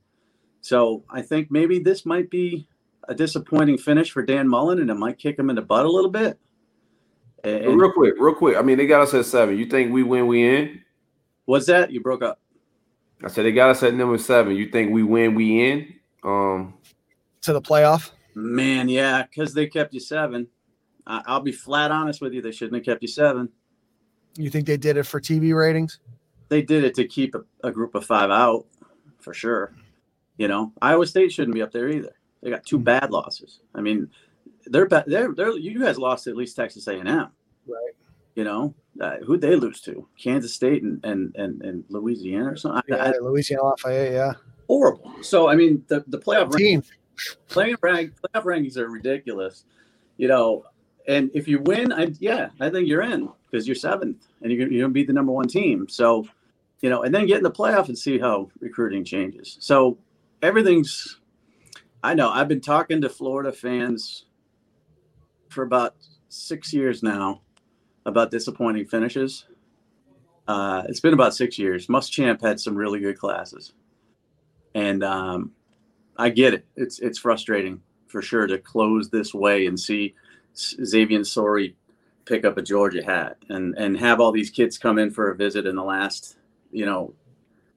So I think maybe this might be a disappointing finish for Dan Mullen, and it might kick him in the butt a little bit. And real quick. I mean, they got us at 7. You think we win, we in? What's that? You broke up. I said they got us at number 7. You think we win, we in? To the playoff? Man, yeah, because they kept you 7. I'll be flat honest with you. They shouldn't have kept you 7. You think they did it for TV ratings? They did it to keep a group of 5 out, for sure. You know, Iowa State shouldn't be up there either. They got 2 bad losses. I mean, they're you guys lost at least Texas A&M, right? You know, who'd they lose to? Kansas State and Louisiana or something. Yeah, Louisiana Lafayette, yeah. Horrible. So I mean, the playoff team playoff rankings are ridiculous, you know. And if you win, I think you're in because you're 7th and you're gonna beat the number 1 team. So, you know, and then get in the playoff and see how recruiting changes. So everything's. I know. I've been talking to Florida fans for about 6 years now about disappointing finishes. It's been about 6 years. Muschamp had some really good classes. And I get it. It's frustrating for sure to close this way and see Xavier Sori pick up a Georgia hat and have all these kids come in for a visit in the last, you know,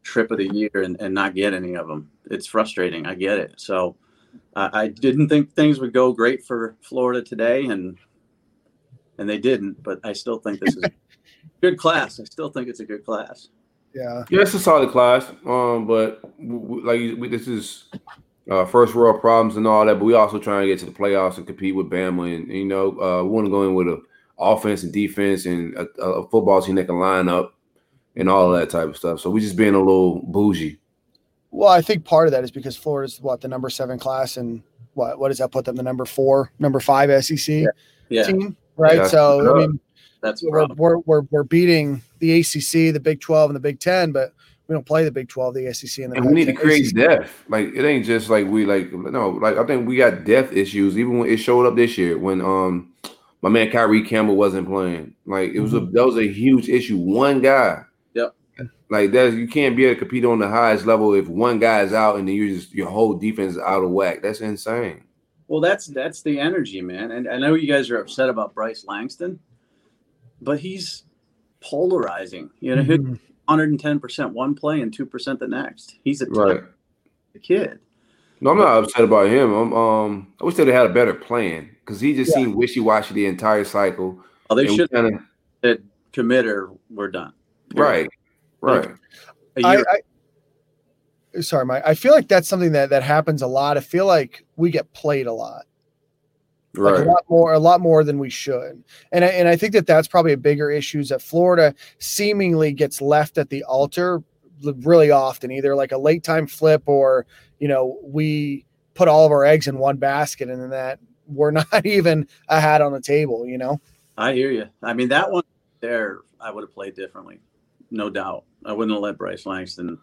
trip of the year and not get any of them. It's frustrating. I get it. So. I didn't think things would go great for Florida today, and they didn't. But I still think this is a good class. I still think it's a good class. Yeah, it's a solid class. But this is first world problems and all that. But we also trying to get to the playoffs and compete with Bama, and you know we want to go in with a offense and defense and a football team that can line up and all of that type of stuff. So we just being a little bougie. Well, I think part of that is because Florida's the number 7 class, and what does that put them? The number 5 SEC team, right? Yeah. So I mean, that's we're beating the ACC, the Big 12, and the Big 10, but we don't play the Big 12, the SEC, and the. And we need to create depth. Like it ain't just I think we got depth issues. Even when it showed up this year, when my man Kyrie Campbell wasn't playing, that was a huge issue. One guy. Like that, you can't be able to compete on the highest level if one guy is out and then your whole defense is out of whack. That's insane. Well, that's the energy, man. And I know you guys are upset about Bryce Langston, but he's polarizing. You know, 110% one play and 2% the next. He's a kid. No, I'm not upset about him. I wish they'd have had a better plan because he just seemed wishy-washy the entire cycle. Oh, they should have commit or we're done. Right, right. Sorry, Mike. I feel like that's something that happens a lot. I feel like we get played a lot. Right. Like a lot more than we should. And I think that's probably a bigger issue is that Florida seemingly gets left at the altar really often, either like a late time flip or, we put all of our eggs in one basket and then that we're not even a hat on the table, I hear you. I mean, that one there, I would have played differently. No doubt. I wouldn't have let Bryce Langston,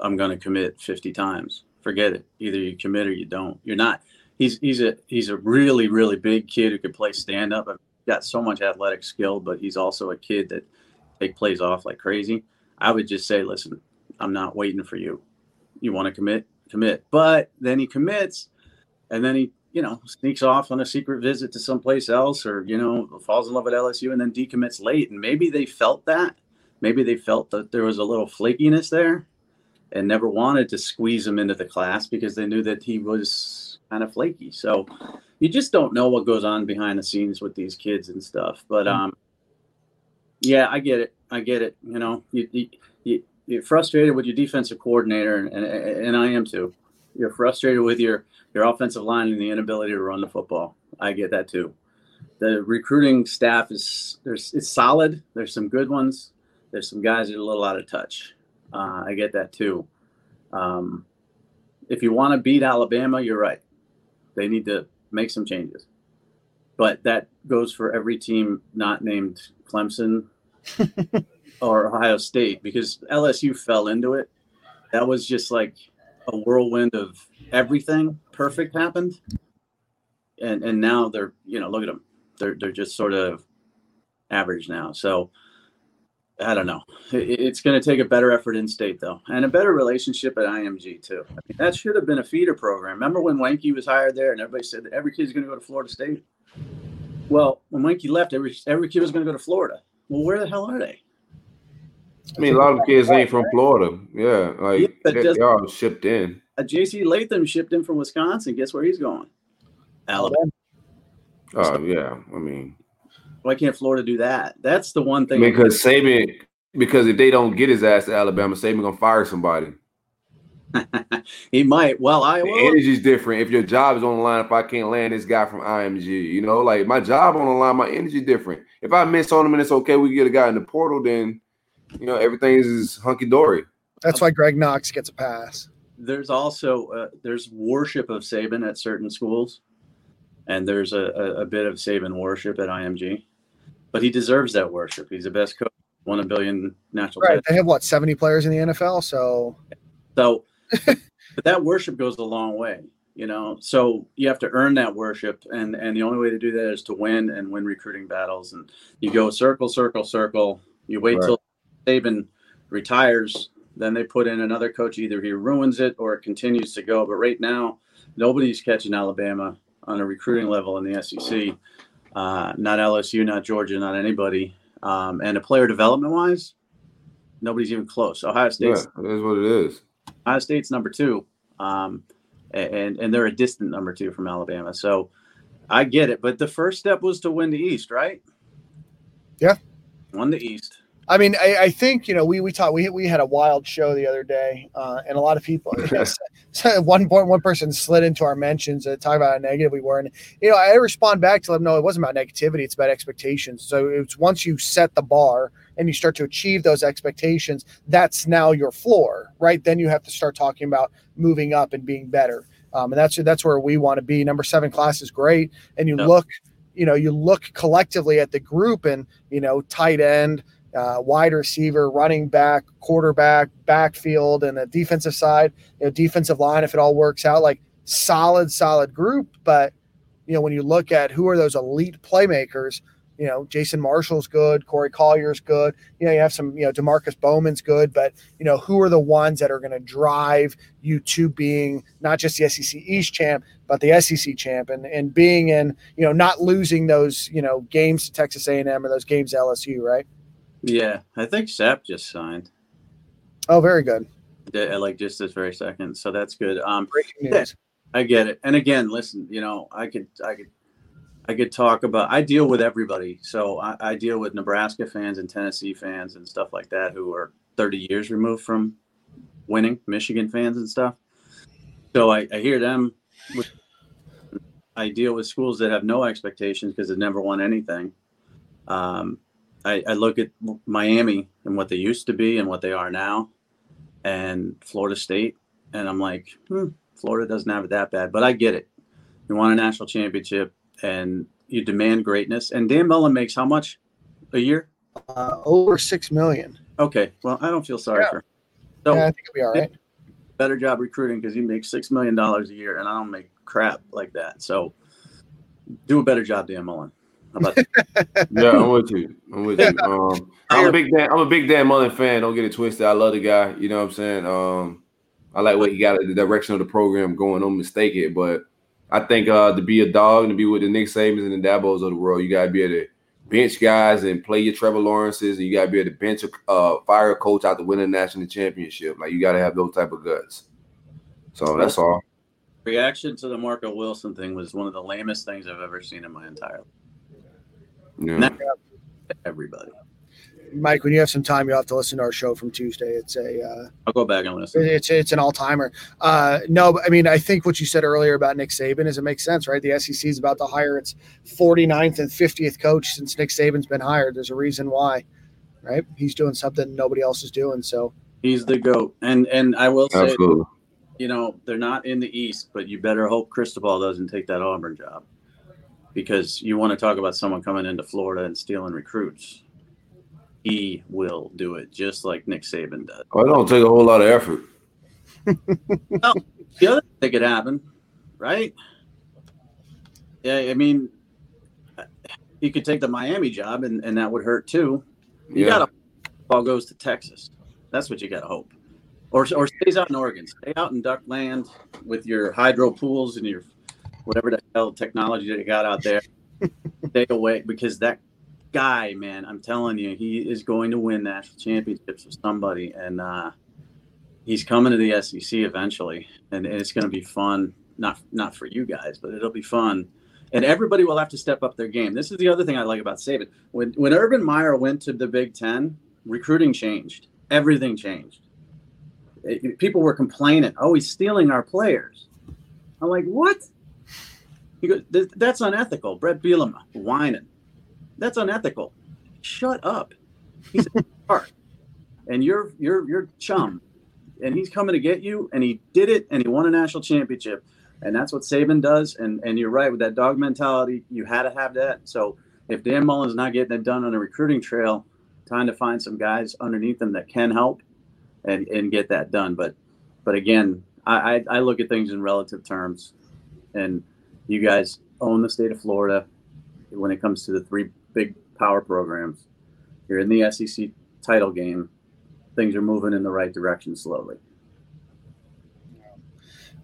I'm going to commit 50 times. Forget it. Either you commit or you don't. You're not. He's a really, really big kid who could play stand-up. I've got so much athletic skill, but he's also a kid that plays off like crazy. I would just say, listen, I'm not waiting for you. You want to commit? Commit. But then he commits, and then he, sneaks off on a secret visit to someplace else or, falls in love with LSU and then decommits late. And maybe they felt that. Maybe they felt that there was a little flakiness there and never wanted to squeeze him into the class because they knew that he was – kind of flaky. So you just don't know what goes on behind the scenes with these kids and stuff. But I get it. You're frustrated with your defensive coordinator and I am too. You're frustrated with your offensive line and the inability to run the football. I get that too. The recruiting staff is solid. There's some good ones. There's some guys that are a little out of touch. I get that too. If you want to beat Alabama, you're right. They need to make some changes. But that goes for every team not named Clemson or Ohio State because LSU fell into it. That was just like a whirlwind of everything perfect happened. And now they're, look at them. They're just sort of average now. So I don't know. It's going to take a better effort in state, though, and a better relationship at IMG, too. I mean, that should have been a feeder program. Remember when Wanky was hired there and everybody said that every kid's going to go to Florida State? Well, when Wanky left, every kid was going to go to Florida. Well, where the hell are they? I mean, a lot of kids ain't from Florida. Yeah, they all shipped in. J.C. Latham shipped in from Wisconsin. Guess where he's going? Alabama. I mean – why can't Florida do that? That's the one thing. Because Saban, if they don't get his ass to Alabama, Saban gonna fire somebody. He might. Well, I will. The energy's different. If your job is on the line, if I can't land this guy from IMG, my job on the line, my energy different. If I miss on him and it's okay, we get a guy in the portal, then everything is hunky dory. That's why Greg Knox gets a pass. There's also there's worship of Saban at certain schools, and there's a bit of Saban worship at IMG. But he deserves that worship. He's the best coach. Won a billion national. Right. Players. They have 70 players in the NFL. So, but that worship goes a long way, So you have to earn that worship, and the only way to do that is to win and win recruiting battles. And you go circle, circle, circle. You wait till Saban retires, then they put in another coach. Either he ruins it or it continues to go. But right now, nobody's catching Alabama on a recruiting level in the SEC. Not LSU, not Georgia, not anybody. And a player development-wise, nobody's even close. Ohio State's it is what it is. Ohio State's number two, and they're a distant number two from Alabama. So I get it. But the first step was to win the East, right? Yeah. Won the East. I mean, I think, we had a wild show the other day, and a lot of people, at one point, one person slid into our mentions talking about how negative we were. And, I respond back to them, no, it wasn't about negativity. It's about expectations. So it's once you set the bar and you start to achieve those expectations, that's now your floor, right? Then you have to start talking about moving up and being better. And that's where we want to be. Number 7 class is great. And you look collectively at the group and, tight end, wide receiver, running back, quarterback, backfield, and the defensive side, defensive line, if it all works out, solid group. But, when you look at who are those elite playmakers, Jason Marshall's good, Corey Collier's good, you have some, DeMarcus Bowman's good, but, who are the ones that are going to drive you to being not just the SEC East champ, but the SEC champ and being in, not losing those, games to Texas A&M or those games to LSU, right? Yeah, I think Sapp just signed. Oh, very good. like just this very second. So that's good. Breaking news. I get it. And again, listen, you know, I could talk about, I deal with everybody. So I deal with Nebraska fans and Tennessee fans and stuff like that who are 30 years removed from winning, Michigan fans and stuff. So I hear them. I deal with schools that have no expectations because they've never won anything. I look at Miami and what they used to be and what they are now and Florida State. And I'm like, Florida doesn't have it that bad, but I get it. You want a national championship and you demand greatness. And Dan Mullen makes how much a year? Over $6 million. Okay. Well, I don't feel sorry for him. So I think it'll be all right. Better job recruiting because he makes $6 million a year and I don't make crap like that. So do a better job, Dan Mullen. How about that? Yeah, I'm with you. I'm a big Dan Mullen fan. Don't get it twisted. I love the guy. You know what I'm saying? I like what he got at the direction of the program going. Don't mistake it. But I think to be a dog and to be with the Nick Sabans and the Dabos of the world, you got to be able to bench guys and play your Trevor Lawrences. And you got to be able to bench fire a coach out to win a national championship. Like, you got to have those type of guts. So that's all. Reaction to the Marco Wilson thing was one of the lamest things I've ever seen in my entire life. Yeah. Not everybody. Mike, when you have some time, you'll have to listen to our show from Tuesday. It's a I'll go back and listen. It's an all-timer. No, I mean, I think what you said earlier about Nick Saban is it makes sense, right? The SEC is about to hire its 49th and 50th coach since Nick Saban's been hired. There's a reason why, right? He's doing something nobody else is doing. So he's the GOAT. And I will say, absolutely. You know, they're not in the East, but you better hope Cristobal doesn't take that Auburn job. Because you want to talk about someone coming into Florida and stealing recruits. He will do it just like Nick Saban does. Oh, it don't take a whole lot of effort. Well, the other thing could happen, right? Yeah, I mean, he could take the Miami job, and that would hurt too. You got to hope Paul goes to Texas. That's what you got to hope. Or stays out in Oregon. Stay out in Duck Land with your hydro pools and your whatever the hell technology that he got out there, stay away because that guy, man, I'm telling you, he is going to win national championships with somebody, and he's coming to the SEC eventually, and it's going to be fun. Not for you guys, but it'll be fun, and everybody will have to step up their game. This is the other thing I like about Saban. When Urban Meyer went to the Big Ten, recruiting changed. Everything changed. People were complaining, oh, he's stealing our players. I'm like, what? You go, that's unethical. Brett Bielema whining. That's unethical. Shut up. He's a part, and your chum, and he's coming to get you. And he did it, and he won a national championship, and that's what Saban does. And you're right with that dog mentality. You had to have that. So if Dan Mullen's not getting it done on a recruiting trail, time to find some guys underneath him that can help, and get that done. But again, I look at things in relative terms, and. You guys own the state of Florida when it comes to the three big power programs. You're in the SEC title game. Things are moving in the right direction slowly.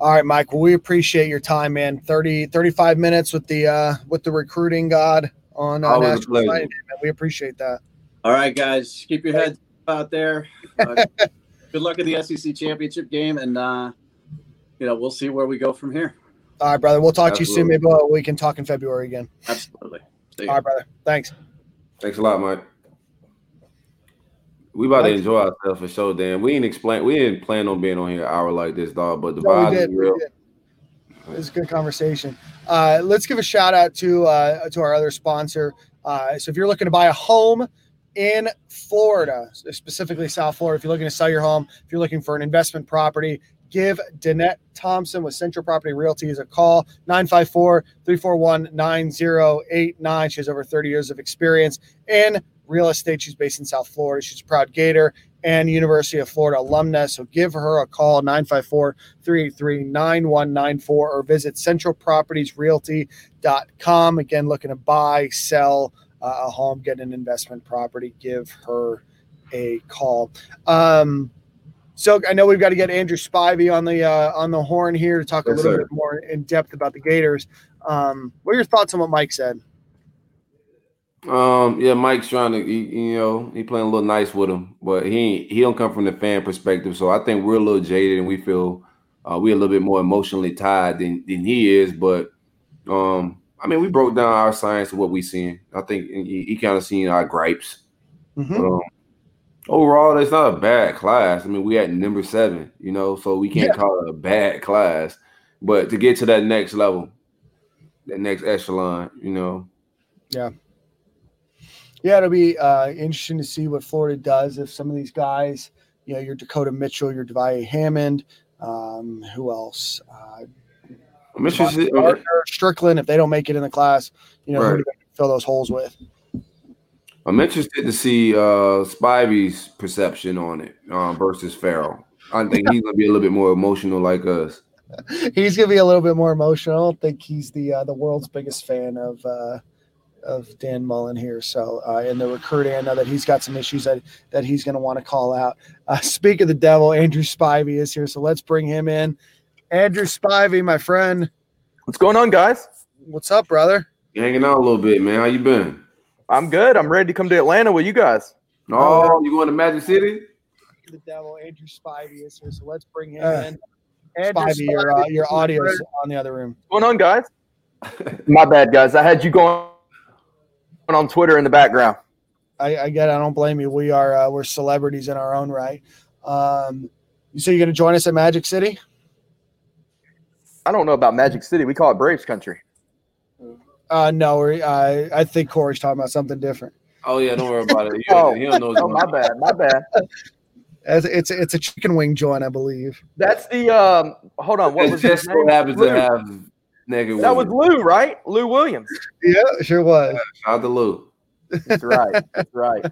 All right, Mike. Well, we appreciate your time, man. 35 minutes with the recruiting god on National Friday. We appreciate that. All right, guys. Keep your heads out there. Good luck at the SEC championship game, and you know we'll see where we go from here. All right, brother. We'll talk to you soon. Maybe we can talk in February again. Absolutely. All right, brother. Thanks. Thanks a lot, Mike. We about to enjoy ourselves for sure, Dan. We didn't plan on being on here an hour like this, dog. But the vibe is real. It was a good conversation. Let's give a shout out to our other sponsor. So if you're looking to buy a home in Florida, specifically South Florida, if you're looking to sell your home, if you're looking for an investment property. Give Danette Thompson with Central Property Realty a call, 954-341-9089. She has over 30 years of experience in real estate. She's based in South Florida. She's a proud Gator and University of Florida alumnus. So give her a call, 954-383-9194, or visit centralpropertiesrealty.com. Again, looking to buy, sell a home, get an investment property. Give her a call. So I know we've got to get Andrew Spivey on the horn here to talk a little bit more in depth about the Gators. What are your thoughts on what Mike said? Yeah, Mike's trying to, he playing a little nice with him, but he don't come from the fan perspective. So I think we're a little jaded and we feel we're a little bit more emotionally tied than he is. But I mean, we broke down our science of what we seen. I think he kind of seen our gripes. Mm-hmm. But, overall, that's not a bad class. I mean, we at number 7, so we can't call it a bad class. But to get to that next level, that next echelon, Yeah. Yeah, it'll be interesting to see what Florida does if some of these guys, your Dakota Mitchell, your Deviah Hammond, who else? Strickland, if they don't make it in the class, who do they fill those holes with? I'm interested to see Spivey's perception on it versus Farrell. I think he's going to be a little bit more emotional like us. He's going to be a little bit more emotional. I don't think he's the world's biggest fan of Dan Mullen here. So, and the recruiting, I know that he's got some issues that he's going to want to call out. Speak of the devil, Andrew Spivey is here, so let's bring him in. Andrew Spivey, my friend. What's going on, guys? What's up, brother? You hanging out a little bit, man. How you been? I'm good. I'm ready to come to Atlanta with you guys. Oh, you going to Magic City? The devil, Andrew Spivey is here, so let's bring him in. Andrew Spivey, your audio's on the other room. What's going on, guys? My bad, guys. I had you going on Twitter in the background. I get it. I don't blame you. We are we're celebrities in our own right. So you're going to join us at Magic City? I don't know about Magic City. We call it Braves Country. No, I think Corey's talking about something different. Oh, yeah, don't worry about it. My bad. It's a chicken wing joint, I believe. That's the hold on. What was just so happens to have negative? That was Lou, right? Lou Williams. Yeah, sure was. Shout out to Lou. That's right. That's right.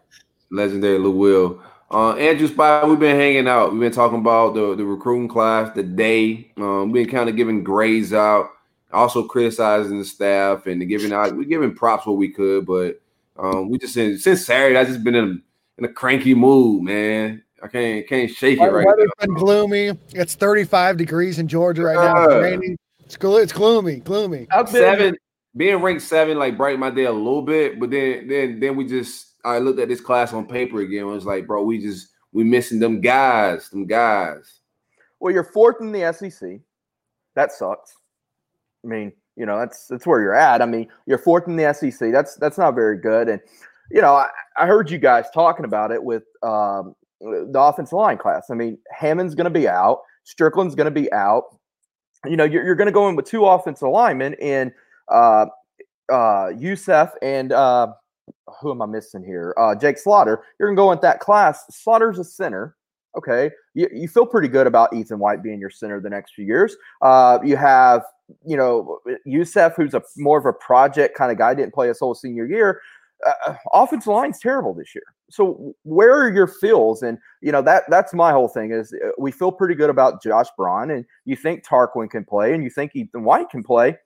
Legendary Lou Will. Andrew Spivey, we've been hanging out. We've been talking about the recruiting class, the day. We've been kind of giving grades out. Also criticizing the staff and we're giving props what we could, but we just since Saturday, I've just been in a cranky mood, man. I can't shake it right now. The weather's been gloomy. It's 35 degrees in Georgia right now. It's raining. It's gloomy. Being ranked 7 like brightened my day a little bit, but then I looked at this class on paper again. And it was like, bro, we missing them guys. Well, you're 4th in the SEC. That sucks. I mean, that's where you're at. I mean, you're 4th in the SEC. That's not very good. And, I heard you guys talking about it with the offensive line class. I mean, Hammond's going to be out. Strickland's going to be out. You're going to go in with 2 offensive linemen and Yousef and who am I missing here? Jake Slaughter. You're going to go in that class. Slaughter's a center. Okay. You feel pretty good about Ethan White being your center the next few years. You have – Yousef, who's more of a project kind of guy, didn't play his whole senior year. Offensive line's terrible this year. So where are your fills? And, that's my whole thing is we feel pretty good about Josh Braun, and you think Tarquin can play, and you think Ethan White can play.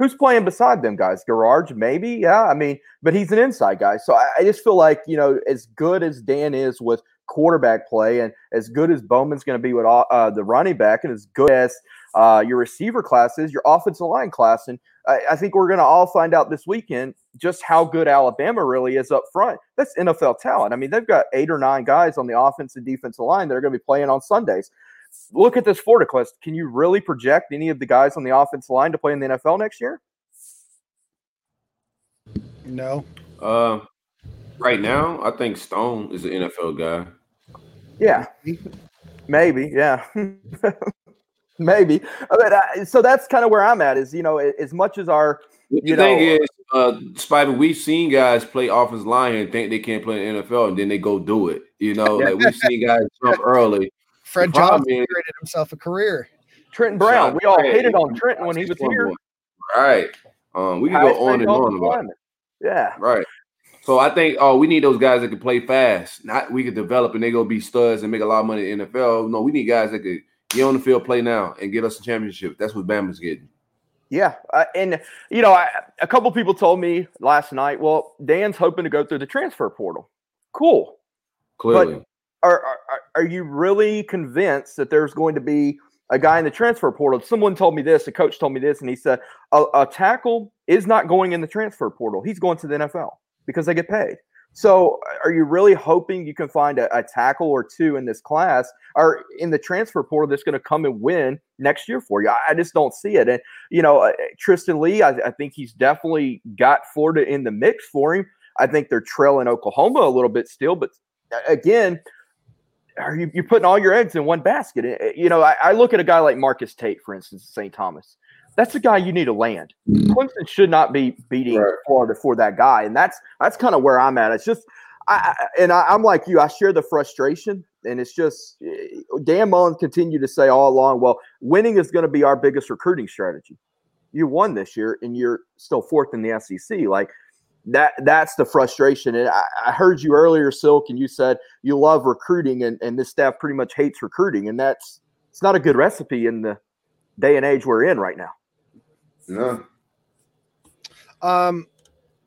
Who's playing beside them guys? Garage, maybe? Yeah, I mean, but he's an inside guy. So I just feel like, as good as Dan is with quarterback play and as good as Bowman's going to be with the running back and as good as your receiver class is, your offensive line class. And I think we're going to all find out this weekend just how good Alabama really is up front. That's NFL talent. I mean, they've got 8 or 9 guys on the offensive and defensive line that are going to be playing on Sundays. Look at this Florida class. Can you really project any of the guys on the offensive line to play in the NFL next year? No. Right now, I think Stone is an NFL guy. Yeah, maybe. Yeah, maybe. But so that's kind of where I'm at. Is as much as our the thing is, Spivey, we've seen guys play offensive line and think they can't play in the NFL, and then they go do it. Like we've seen guys jump early. Fred Johnson created himself a career. Trenton Brown. We all hated on Trenton when he was here. Right. We can go on and on about it. Yeah. Right. So I think we need those guys that can play fast. Not we can develop and they're going to be studs and make a lot of money in the NFL. No, we need guys that could get on the field, play now, and get us a championship. That's what Bama's getting. Yeah. A couple people told me last night, well, Dan's hoping to go through the transfer portal. Cool. Clearly. But are you really convinced that there's going to be a guy in the transfer portal? Someone told me this, a coach told me this, and he said a tackle is not going in the transfer portal. He's going to the NFL. because they get paid. So are you really hoping you can find a tackle or two in this class or in the transfer portal that's going to come and win next year for you? I just don't see it. And, you know, Tristan Lee, I think he's definitely got Florida in the mix for him. I think they're trailing Oklahoma a little bit still. But, again, are you're putting all your eggs in one basket? You know, I look at a guy like Marcus Tate, for instance, St. Thomas. That's a guy you need to land. Clemson should not be beating Florida for that guy, and that's kind of where I'm at. It's just, I'm like you. I share the frustration, and it's just Dan Mullen continued to say all along, well, winning is going to be our biggest recruiting strategy. You won this year, and you're still fourth in the SEC. Like that's the frustration. And I heard you earlier, Silk, and you said you love recruiting, and this staff pretty much hates recruiting, and it's not a good recipe in the day and age we're in right now. No.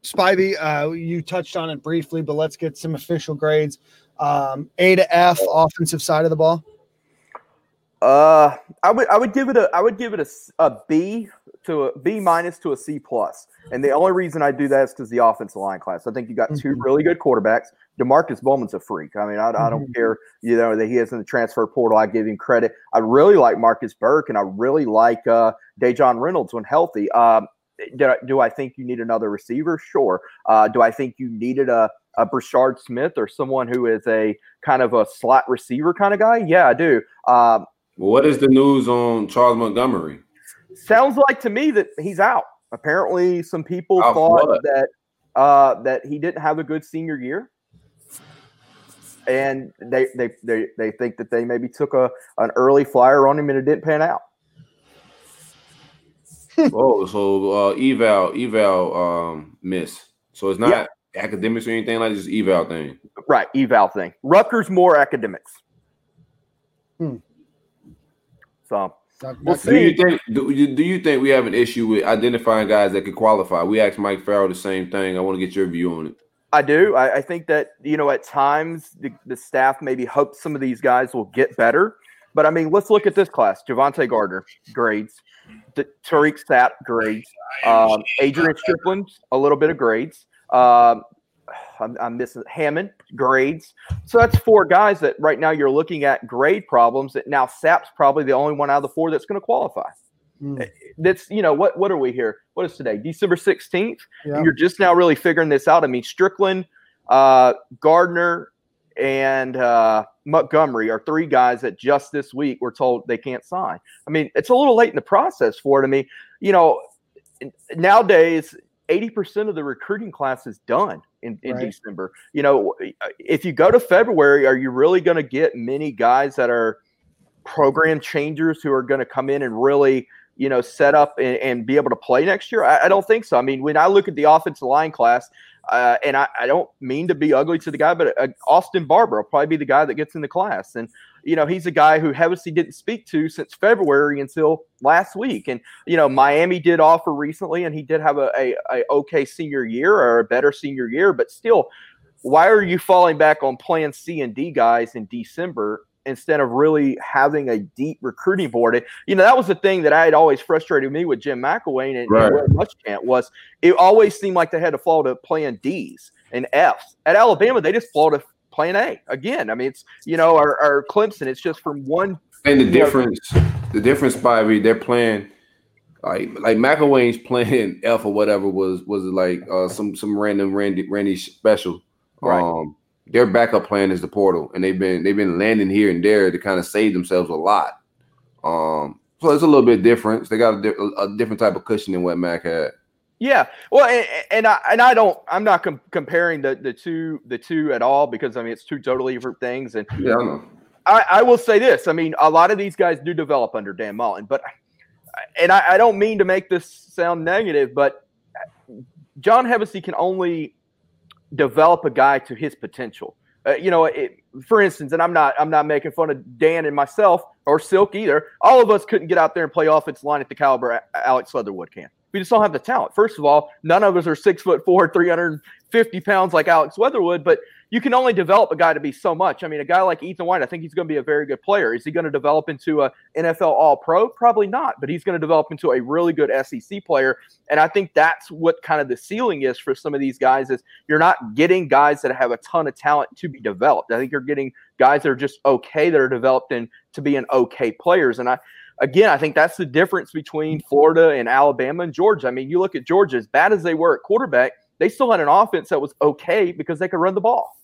Spivey, you touched on it briefly, but let's get some official grades. A to F, offensive side of the ball. I would give it a B to a B minus to a C plus, and the only reason I do that is because the offensive line class. I think you got two really good quarterbacks. DeMarcus Bowman's a freak. I mean, I don't care, you know, that he is in the transfer portal. I give him credit. I really like Marcus Burke, and I really like Dajon Reynolds when healthy. Do I think you need another receiver? Sure. Do I think you needed a Breshard Smith or someone who is a kind of a slot receiver kind of guy? Yeah, I do. What is the news on Charles Montgomery? Sounds like to me that he's out. Apparently, some people thought that he didn't have a good senior year. And they think that they maybe took an early flyer on him and it didn't pan out. Oh, so eval miss. So it's not academics or anything like this, eval thing. Right, eval thing. Rutgers more academics. So we'll see. Do you think we have an issue with identifying guys that could qualify? We asked Mike Farrell the same thing. I want to get your view on it. I do. I think that, you know, at times the staff maybe hopes some of these guys will get better. But, I mean, let's look at this class. Javante Gardner, grades. Tyreek Sapp, grades. Adrian Strickland, a little bit of grades. I'm missing Hammond, grades. So that's four guys that right now you're looking at grade problems that now Sapp's probably the only one out of the four that's going to qualify. That's, you know, what are we here? What is today? December 16th. Yeah. And you're just now really figuring this out. I mean, Strickland, Gardner, and Montgomery are three guys that just this week were told they can't sign. I mean, it's a little late in the process for it. I mean, you know, nowadays 80% of the recruiting class is done in December. You know, if you go to February, are you really going to get many guys that are program changers who are going to come in and really, you know, set up and be able to play next year? I don't think so. I mean, when I look at the offensive line class, and I don't mean to be ugly to the guy, but Austin Barber will probably be the guy that gets in the class. And, you know, he's a guy who Hevesy didn't speak to since February until last week. And, you know, Miami did offer recently, and he did have a okay senior year or a better senior year. But still, why are you falling back on playing C and D guys in December instead of really having a deep recruiting board? And, you know, that was the thing that I had always frustrated me with Jim McElwain and Muschamp was it always seemed like they had to fall to playing D's and F's. At Alabama, they just fall to playing A again. I mean, it's, you know, our Clemson, it's just from one. And the difference, Spivey, they're playing like McElwain's playing F or whatever was like some random Randy special. Right. Their backup plan is the portal, and they've been landing here and there to kind of save themselves a lot. So it's a little bit different. They got a different type of cushion than what Mac had. Yeah, well, and I don't. I'm not comparing the two at all because I mean it's two totally different things. And yeah, I know. I will say this. I mean, a lot of these guys do develop under Dan Mullen, but I don't mean to make this sound negative, but John Hevesy can only develop a guy to his potential. You know, for instance, and I'm not making fun of Dan and myself or Silk either. All of us couldn't get out there and play offensive line at the caliber Alex Leatherwood can. We just don't have the talent. First of all, none of us are 6'4", 350 pounds like Alex Weatherwood, but you can only develop a guy to be so much. I mean, a guy like Ethan White, I think he's going to be a very good player. Is he going to develop into an NFL All-Pro? Probably not, but he's going to develop into a really good SEC player, and I think that's what kind of the ceiling is for some of these guys is you're not getting guys that have a ton of talent to be developed. I think you're getting guys that are just okay, that are developed and to be an okay players, and I think that's the difference between Florida and Alabama and Georgia. I mean, you look at Georgia, as bad as they were at quarterback, they still had an offense that was okay because they could run the ball.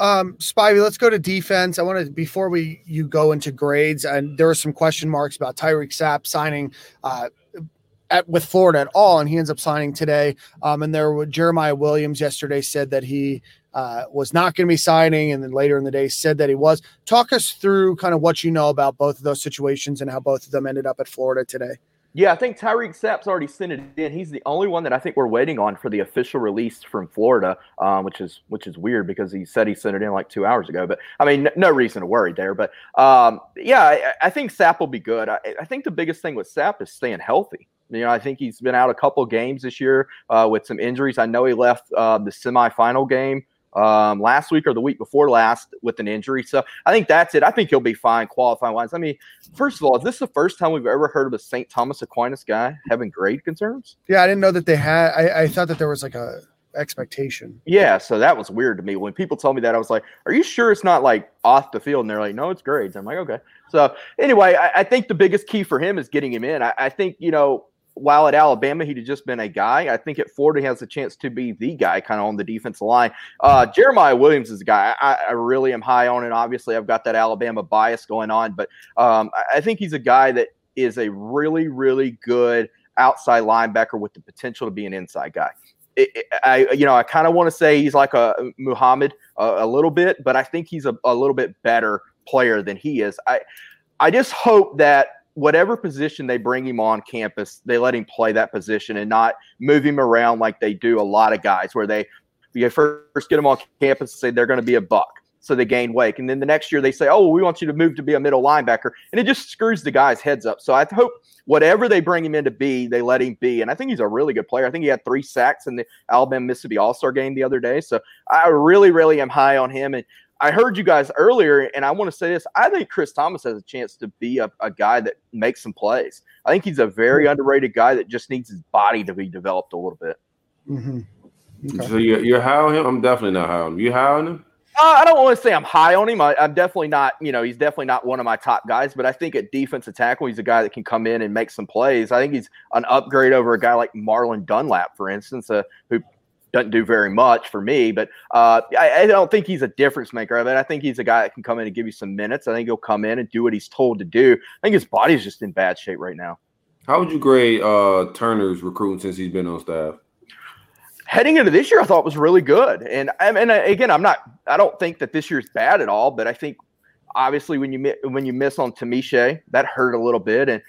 Spivey, let's go to defense. I want to, before you go into grades, and there were some question marks about Tyreek Sapp signing with Florida at all, and he ends up signing today. And there were Jeremiah Williams yesterday said that he was not going to be signing, and then later in the day said that he was. Talk us through kind of what you know about both of those situations and how both of them ended up at Florida today. Yeah, I think Tyreek Sapp's already sent it in. He's the only one that I think we're waiting on for the official release from Florida, which is weird because he said he sent it in like 2 hours ago. But, I mean, no reason to worry there. But, yeah, I think Sapp will be good. I think the biggest thing with Sapp is staying healthy. You know, I think he's been out a couple games this year with some injuries. I know he left the semifinal game last week or the week before last with an injury. So I think that's it. I think he'll be fine qualifying wise. I mean, first of all, is this the first time we've ever heard of a St. Thomas Aquinas guy having grade concerns? Yeah, I didn't know that they had. I thought that there was like a expectation. Yeah, so that was weird to me. When people told me that, I was like, are you sure it's not like off the field? And they're like, no, it's grades. I'm like, okay. So anyway, I think the biggest key for him is getting him in. I think, you know, while at Alabama, he'd have just been a guy. I think at Florida, he has a chance to be the guy kind of on the defensive line. Jeremiah Williams is a guy I really am high on, and obviously I've got that Alabama bias going on. But I think he's a guy that is a really, really good outside linebacker with the potential to be an inside guy. I kind of want to say he's like a Muhammad a little bit, but I think he's a little bit better player than he is. I just hope that whatever position they bring him on campus, they let him play that position and not move him around like they do a lot of guys where they first get him on campus and say they're going to be a buck. So they gain weight. And then the next year they say, oh, we want you to move to be a middle linebacker. And it just screws the guys' heads up. So I hope whatever they bring him in to be, they let him be. And I think he's a really good player. I think he had 3 sacks in the Alabama-Mississippi All-Star game the other day. So I really, really am high on him. And I heard you guys earlier, and I want to say this. I think Chris Thomas has a chance to be a guy that makes some plays. I think he's a very underrated guy that just needs his body to be developed a little bit. Mm-hmm. Okay. So you're high on him? I'm definitely not high on him. You high on him? I don't want to say I'm high on him. I'm definitely not, you know, he's definitely not one of my top guys, but I think at defensive tackle, he's a guy that can come in and make some plays. I think he's an upgrade over a guy like Marlon Dunlap, for instance, who – doesn't do very much for me, but I don't think he's a difference maker. I mean, I think he's a guy that can come in and give you some minutes. I think he'll come in and do what he's told to do. I think his body's just in bad shape right now. How would you grade Turner's recruiting since he's been on staff? Heading into this year, I thought was really good. And again, I don't think that this year's bad at all, but I think obviously when you miss on Tamisha, that hurt a little bit. And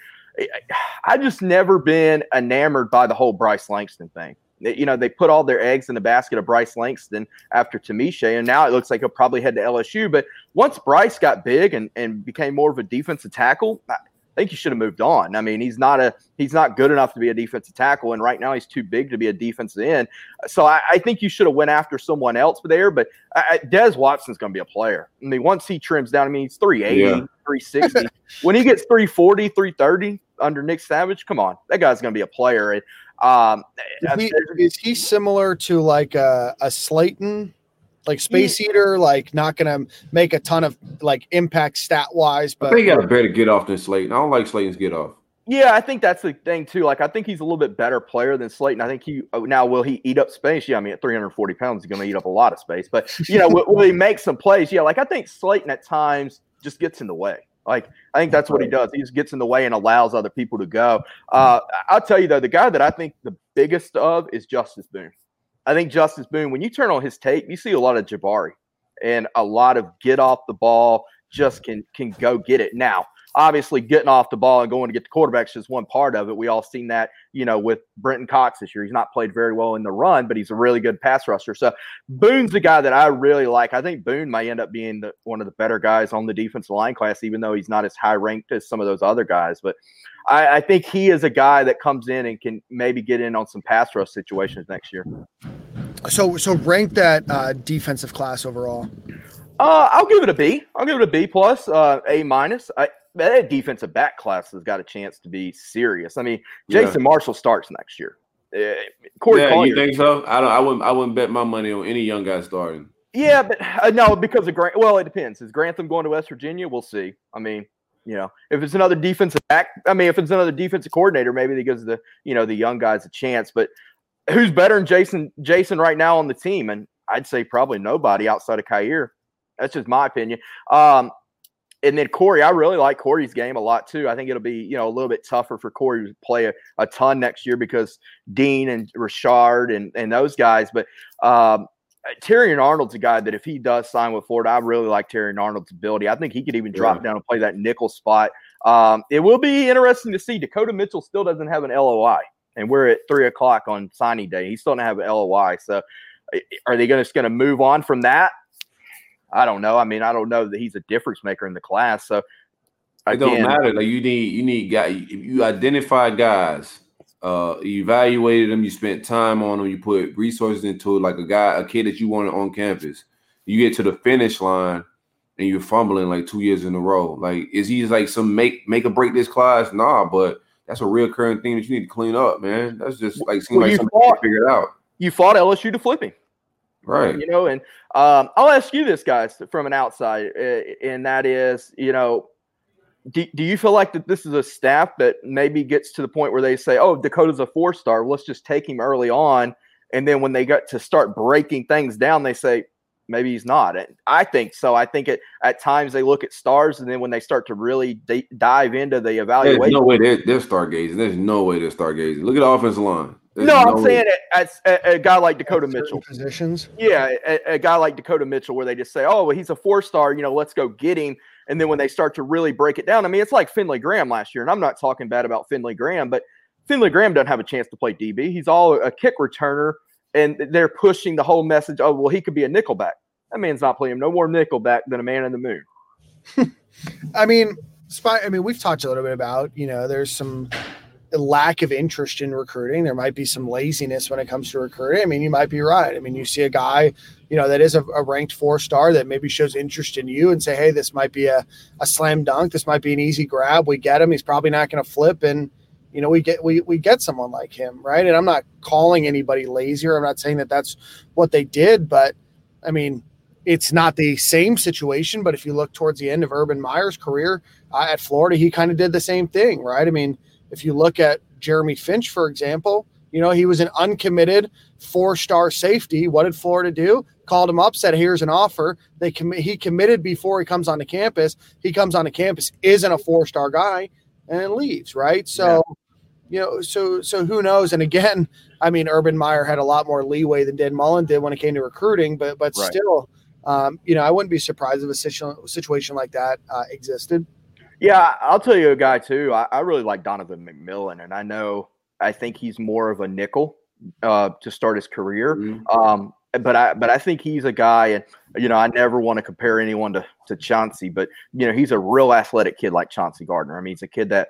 I've just never been enamored by the whole Bryce Langston thing. You know, they put all their eggs in the basket of Bryce Langston after Tamisha, and now it looks like he'll probably head to LSU. But once Bryce got big and became more of a defensive tackle, I think he should have moved on. I mean, he's not good enough to be a defensive tackle, and right now he's too big to be a defensive end. So I think you should have went after someone else there. But Des Watson's going to be a player. I mean, once he trims down, I mean, he's 380, yeah. 360. When he gets 340, 330 under Nick Savage, come on, that guy's going to be a player. And, is he similar to like a Slayton, like space eater, like not going to make a ton of like impact stat wise? But I think he got a better get off than Slayton. I don't like Slayton's get off. Yeah, I think that's the thing too. Like I think he's a little bit better player than Slayton. I think will he eat up space? Yeah, I mean at 340 pounds he's going to eat up a lot of space. But you know, will he make some plays? Yeah, like I think Slayton at times just gets in the way. Like, I think that's what he does. He just gets in the way and allows other people to go. I'll tell you, though, the guy that I think the biggest of is Justice Boone. I think Justice Boone, when you turn on his tape, you see a lot of Jabari and a lot of get off the ball, just can go get it. Now, Obviously, getting off the ball and going to get the quarterback is just one part of it. We all seen that, you know, with Brenton Cox this year. He's not played very well in the run, but he's a really good pass rusher. So Boone's the guy that I really like. I think Boone might end up being one of the better guys on the defensive line class, even though he's not as high ranked as some of those other guys. But I think he is a guy that comes in and can maybe get in on some pass rush situations next year. So rank that defensive class overall. I'll give it a B. I'll give it a B plus, A minus. That defensive back class has got a chance to be serious. I mean, Jason Marshall starts next year. Corey Collier, you think so? I wouldn't bet my money on any young guy starting. Yeah, but no, because of Grant. Well, it depends. Is Grantham going to West Virginia? We'll see. I mean, you know, if it's another defensive back, I mean, if it's another defensive coordinator, maybe he gives the young guys a chance. But who's better than Jason right now on the team? And I'd say probably nobody outside of Kier. That's just my opinion. And then Corey, I really like Corey's game a lot too. I think it'll be, a little bit tougher for Corey to play a ton next year because Dean and Richard and those guys. But Terrion Arnold's a guy that if he does sign with Florida, I really like Terrion Arnold's ability. I think he could even drop down and play that nickel spot. It will be interesting to see. Dakota Mitchell still doesn't have an LOI, and we're at 3:00 on signing day. He's still don't have an LOI. So are they going to move on from that? I don't know. I mean, I don't know that he's a difference maker in the class. So again, it don't matter. Like you need guys. If you identify guys, you evaluated them, you spent time on them, you put resources into it, like a kid that you wanted on campus. You get to the finish line and you're fumbling like 2 years in a row. Like, is he like some make or break this class? Nah, but that's a reoccurring thing that you need to clean up, man. That's just like seems like something you figured out. You fought LSU to flip him. Right. And I'll ask you this, guys, from an outside, and that is, do you feel like that this is a staff that maybe gets to the point where they say, oh, Dakota's a 4-star, let's just take him early on, and then when they got to start breaking things down, they say, maybe he's not. And I think so. I think at times they look at stars, and then when they start to really dive into the evaluation. There's no way they're stargazing. There's no way they're stargazing. Look at the offensive line. I'm saying a guy like Dakota Mitchell. Positions? Yeah, a guy like Dakota Mitchell where they just say, oh, well, he's a 4-star, let's go get him. And then when they start to really break it down, I mean, it's like Finley Graham last year, and I'm not talking bad about Finley Graham, but Finley Graham doesn't have a chance to play DB. He's all a kick returner, and they're pushing the whole message, oh, well, he could be a nickelback. That man's not playing no more nickelback than a man in the moon. I mean, we've talked a little bit about, there's some – lack of interest in recruiting. There might be some laziness when it comes to recruiting. I mean, you might be right. I mean, you see a guy, that is a ranked 4-star that maybe shows interest in you and say, hey, this might be a slam dunk. This might be an easy grab. We get him. He's probably not going to flip. And, we get someone like him. Right. And I'm not calling anybody lazier. I'm not saying that that's what they did, but I mean, it's not the same situation, but if you look towards the end of Urban Meyer's career at Florida, he kind of did the same thing. Right. I mean, if you look at Jeremy Finch, for example, he was an uncommitted 4-star safety. What did Florida do? Called him up, said, here's an offer. He committed before he comes onto campus. He comes onto campus, isn't a 4-star guy, and leaves, right? So, so who knows? And again, I mean, Urban Meyer had a lot more leeway than Dan Mullen did when it came to recruiting, but right. Still, I wouldn't be surprised if a situation like that existed. Yeah, I'll tell you a guy, too. I really like Donovan McMillian, and I think he's more of a nickel to start his career. Mm-hmm. But I think he's a guy, and, I never want to compare anyone to Chauncey, but, he's a real athletic kid like Chauncey Gardner. I mean, he's a kid that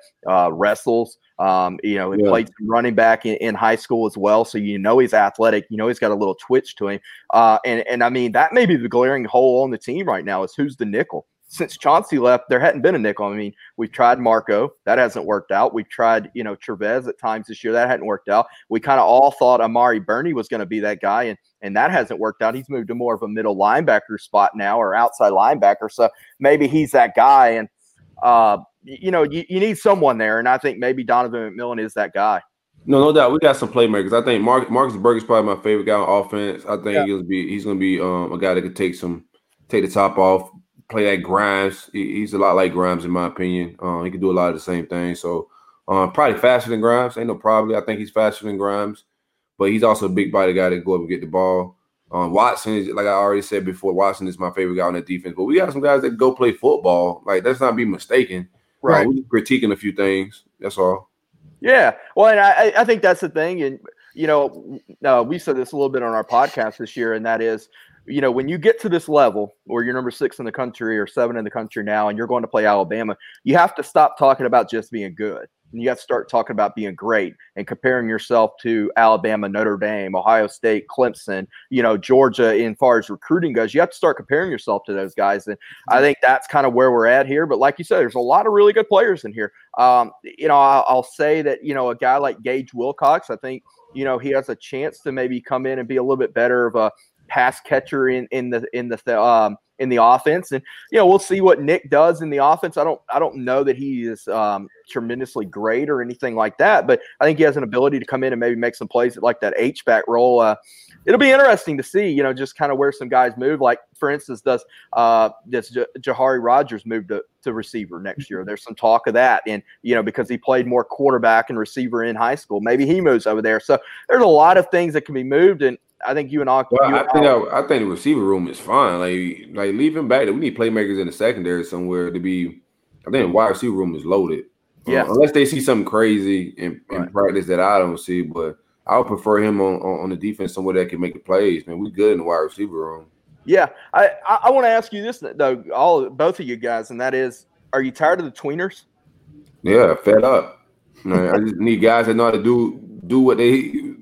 wrestles. He played some running back in high school as well, so he's athletic. He's got a little twitch to him. And I mean, that may be the glaring hole on the team right now is who's the nickel. Since Chauncey left, there hadn't been a nickel. I mean, we've tried Marco. That hasn't worked out. We've tried, Trevez at times this year. That hadn't worked out. We kind of all thought Amari Burney was going to be that guy, and that hasn't worked out. He's moved to more of a middle linebacker spot now or outside linebacker. So maybe he's that guy. And, you need someone there, and I think maybe Donovan McMillian is that guy. No doubt. We got some playmakers. I think Marcus Burke is probably my favorite guy on offense. I think he's going to be a guy that could take the top off. Play that Grimes. He's a lot like Grimes in my opinion. He can do a lot of the same things. So probably faster than Grimes. Ain't no probably. I think he's faster than Grimes, but he's also a big body guy that can go up and get the ball. Watson is, like I already said before, Watson is my favorite guy on that defense. But we got some guys that go play football. Like, let's not be mistaken. Right. We're just critiquing a few things. That's all. Yeah. Well, and I think that's the thing. And, you know, we said this a little bit on our podcast this year, and that is, you know, when you get to this level where you're number 6 in the country or 7 in the country now, and you're going to play Alabama, you have to stop talking about just being good. And you have to start talking about being great and comparing yourself to Alabama, Notre Dame, Ohio State, Clemson, you know, Georgia, in far as recruiting goes. You have to start comparing yourself to those guys. And I think that's kind of where we're at here. But like you said, there's a lot of really good players in here. You know, I'll say that, you know, a guy like Gage Wilcox, I think, you know, he has a chance to maybe come in and be a little bit better of a pass catcher in the offense. And, you know, we'll see what Nick does in the offense. I don't know that he is tremendously great or anything like that, but I think he has an ability to come in and maybe make some plays at like that H-back role. It'll be interesting to see, you know, just kind of where some guys move. Like, for instance, does Jahari Rogers move to receiver next year? There's some talk of that. And, you know, because he played more quarterback and receiver in high school, maybe he moves over there. So there's a lot of things that can be moved. And I think you and Ogden. Well, I think the receiver room is fine. Like leave him back. We need playmakers in the secondary somewhere to be. I think the wide receiver room is loaded. Yeah, unless they see something crazy in practice that I don't see. But I would prefer him on the defense somewhere that can make the plays. Man, we good in the wide receiver room. Yeah, I want to ask you this though, both of you guys, and that is, are you tired of the tweeners? Yeah, fed up. Man, I just need guys that know how to do what they.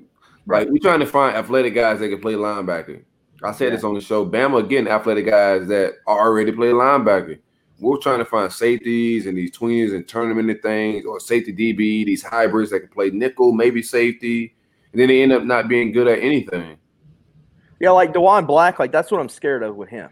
Right, we're trying to find athletic guys that can play linebacker. I said this on the show. Bama, again, athletic guys that already play linebacker. We're trying to find safeties and these tweeners and turn them into things, or safety DB, these hybrids that can play nickel, maybe safety, and then they end up not being good at anything. Yeah, like DeJuan Black, like that's what I'm scared of with him.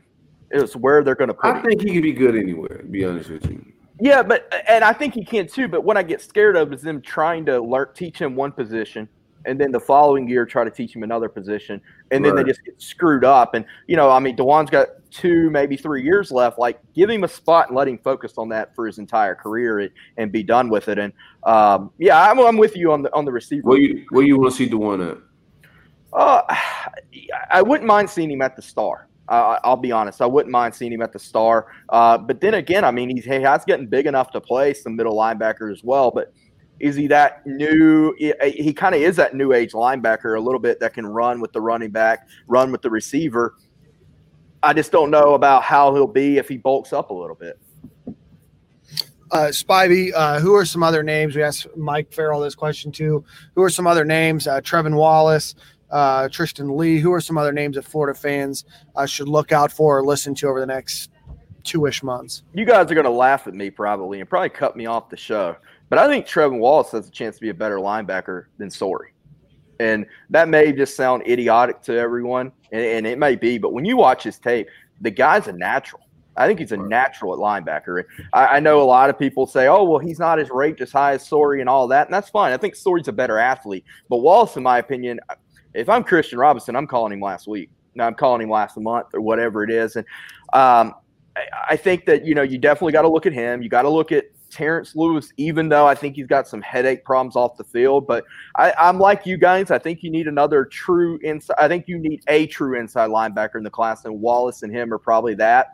It's where they're going to put him. I think he can be good anywhere, to be honest with you. Yeah, and I think he can too, but what I get scared of is them trying to teach him one position, and then the following year try to teach him another position, and then they just get screwed up. And, you know, I mean, DeJuan's got 2, maybe 3 years left. Like, give him a spot and let him focus on that for his entire career and be done with it. And, yeah, I'm with you on the receiver. Where you want to see DeJuan at? I wouldn't mind seeing him at the Star. I'll be honest. I wouldn't mind seeing him at the Star. But then again, I mean, he has gotten big enough to play some middle linebacker as well, but – is he that new? He kind of is that new age linebacker a little bit that can run with the running back, run with the receiver. I just don't know about how he'll be if he bulks up a little bit. Spivey, who are some other names? We asked Mike Farrell this question too. Who are some other names? Trevin Wallace, Tristan Lee. Who are some other names that Florida fans should look out for or listen to over the next 2-ish months? You guys are going to laugh at me probably and probably cut me off the show. But I think Trevin Wallace has a chance to be a better linebacker than Sorey. And that may just sound idiotic to everyone, and it may be. But when you watch his tape, the guy's a natural. I think he's a natural at linebacker. I know a lot of people say, oh, well, he's not as ranked as high as Sorey and all that. And that's fine. I think Sorey's a better athlete. But Wallace, in my opinion, if I'm Christian Robinson, I'm calling him last week. Now I'm calling him last month or whatever it is. And I think that, you know, you definitely got to look at him. You got to look at Terrence Lewis, even though I think he's got some headache problems off the field. But I'm like you guys. I think you need another true inside. I think you need a true inside linebacker in the class, and Wallace and him are probably that.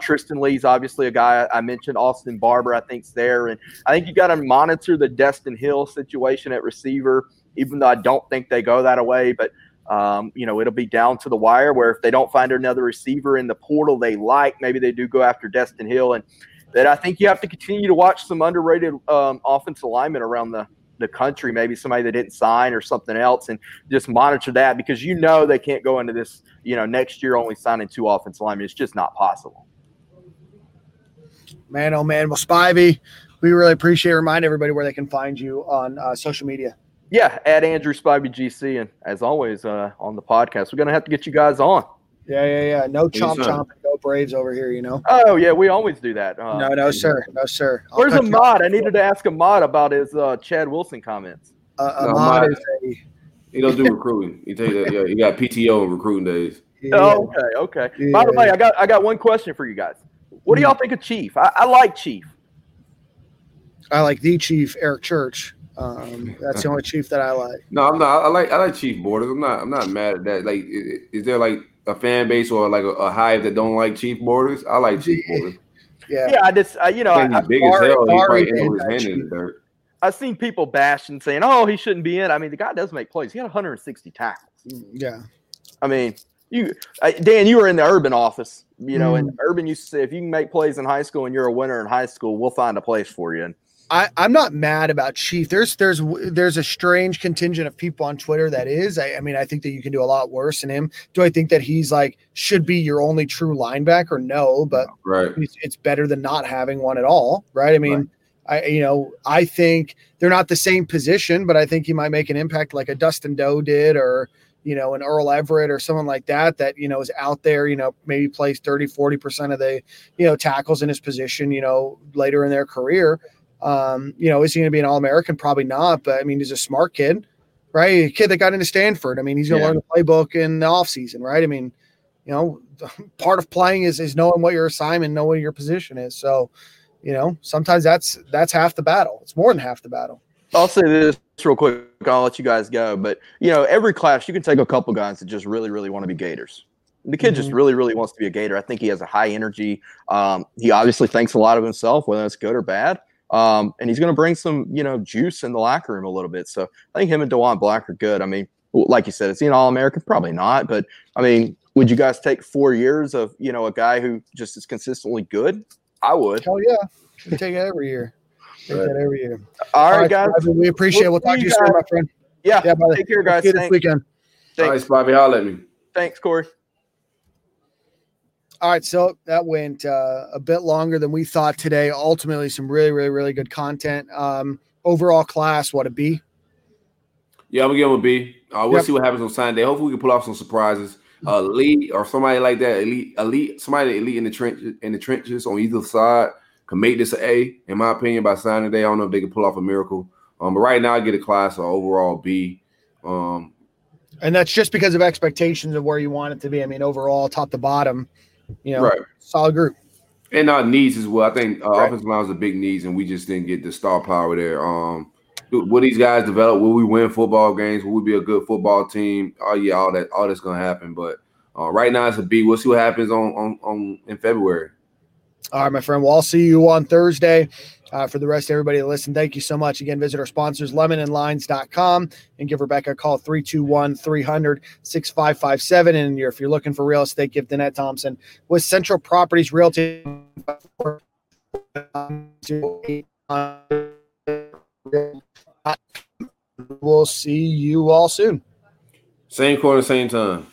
Tristan Lee's obviously a guy I mentioned. Austin Barber, I think's there, and I think you got to monitor the Destin Hill situation at receiver, even though I don't think they go that away. But you know, it'll be down to the wire where if they don't find another receiver in the portal they like, maybe they do go after Destin Hill. And that I think you have to continue to watch some underrated offensive linemen around the country, maybe somebody that didn't sign or something else, and just monitor that because you know they can't go into this, you know, next year only signing 2 offensive linemen. It's just not possible. Man, oh, man. Well, Spivey, we really appreciate it. Remind everybody where they can find you on social media. Yeah, at Andrew Spivey GC, and as always on the podcast. We're going to have to get you guys on. Yeah. No chomp. Braves over here, you know. Oh yeah, we always do that. No, sir. I'll where's Ahmad? I needed to ask Ahmad about his Chad Wilson comments. Ahmad is he don't do recruiting. He take that. Yeah, he got PTO and recruiting days. Yeah. Oh, okay. Yeah. By the way, I got one question for you guys. What do y'all think of Chief? I like Chief. I like the Chief, Eric Church. That's the only Chief that I like. No, I'm not. I like Chief Borders. I'm not mad at that. Like, is there like a fan base or like a hive that don't like Chief Borders? I like Chief Borders. I've seen people bashing, saying, "Oh, he shouldn't be in." I mean, the guy does make plays. He had 160 tackles. Yeah, I mean, Dan, you were in the Urban office, you know, and Urban used to say, "If you can make plays in high school and you're a winner in high school, we'll find a place for you." And I'm not mad about Chief. There's a strange contingent of people on Twitter that is. I mean, I think that you can do a lot worse than him. Do I think that he's like should be your only true linebacker? No, but right. It's better than not having one at all, right? I mean, right. I think they're not the same position, but I think he might make an impact like a Dustin Doe did, or an Earl Everett or someone like that, is out there, maybe plays 30-40% of the, tackles in his position, later in their career. Is he going to be an All-American? Probably not. But I mean, he's a smart kid, right? A kid that got into Stanford. I mean, he's going to learn the playbook in the offseason, right? I mean, part of playing is knowing what your assignment, knowing what your position is. So, sometimes that's half the battle. It's more than half the battle. I'll say this real quick. I'll let you guys go. But, every class you can take a couple guys that just really, really want to be Gators. The kid just really, really wants to be a Gator. I think he has a high energy. He obviously thinks a lot of himself, whether it's good or bad. And he's going to bring some, juice in the locker room a little bit. So I think him and DeJuan Black are good. I mean, like you said, is he an All-American? Probably not. But, I mean, would you guys take 4 years of, a guy who just is consistently good? I would. Hell yeah. You take it every year. All right, guys. We appreciate it. We'll talk to you soon, my friend. Yeah take care, guys. See you this weekend. Thanks, Bobby. I'll let you. Thanks, Corey. All right, so that went a bit longer than we thought today. Ultimately, some really, really, really good content. Overall class, what, a B? Yeah, I'm going to give him a B. We'll see what happens on Sunday. Hopefully we can pull off some surprises. Lee or somebody like that, elite in the trenches on either side, can make this an A, in my opinion, by signing day. I don't know if they can pull off a miracle. But right now I get a class of overall B. And that's just because of expectations of where you want it to be. I mean, overall, top to bottom, right. Solid group. And our needs as well. I think offensive line was a big needs, and we just didn't get the star power there. Will these guys develop? Will we win football games? Will we be a good football team? Oh, yeah, all that's going to happen. But right now it's a B. We'll see what happens on in February. All right, my friend. Well, I'll see you on Thursday. For the rest of everybody that listened, thank you so much. Again, visit our sponsors, lemonandlines.com, and give Rebecca a call, 321-300-6557. And if you're looking for real estate, give Danette Thompson with Central Properties Realty. We'll see you all soon. Same quarter, same time.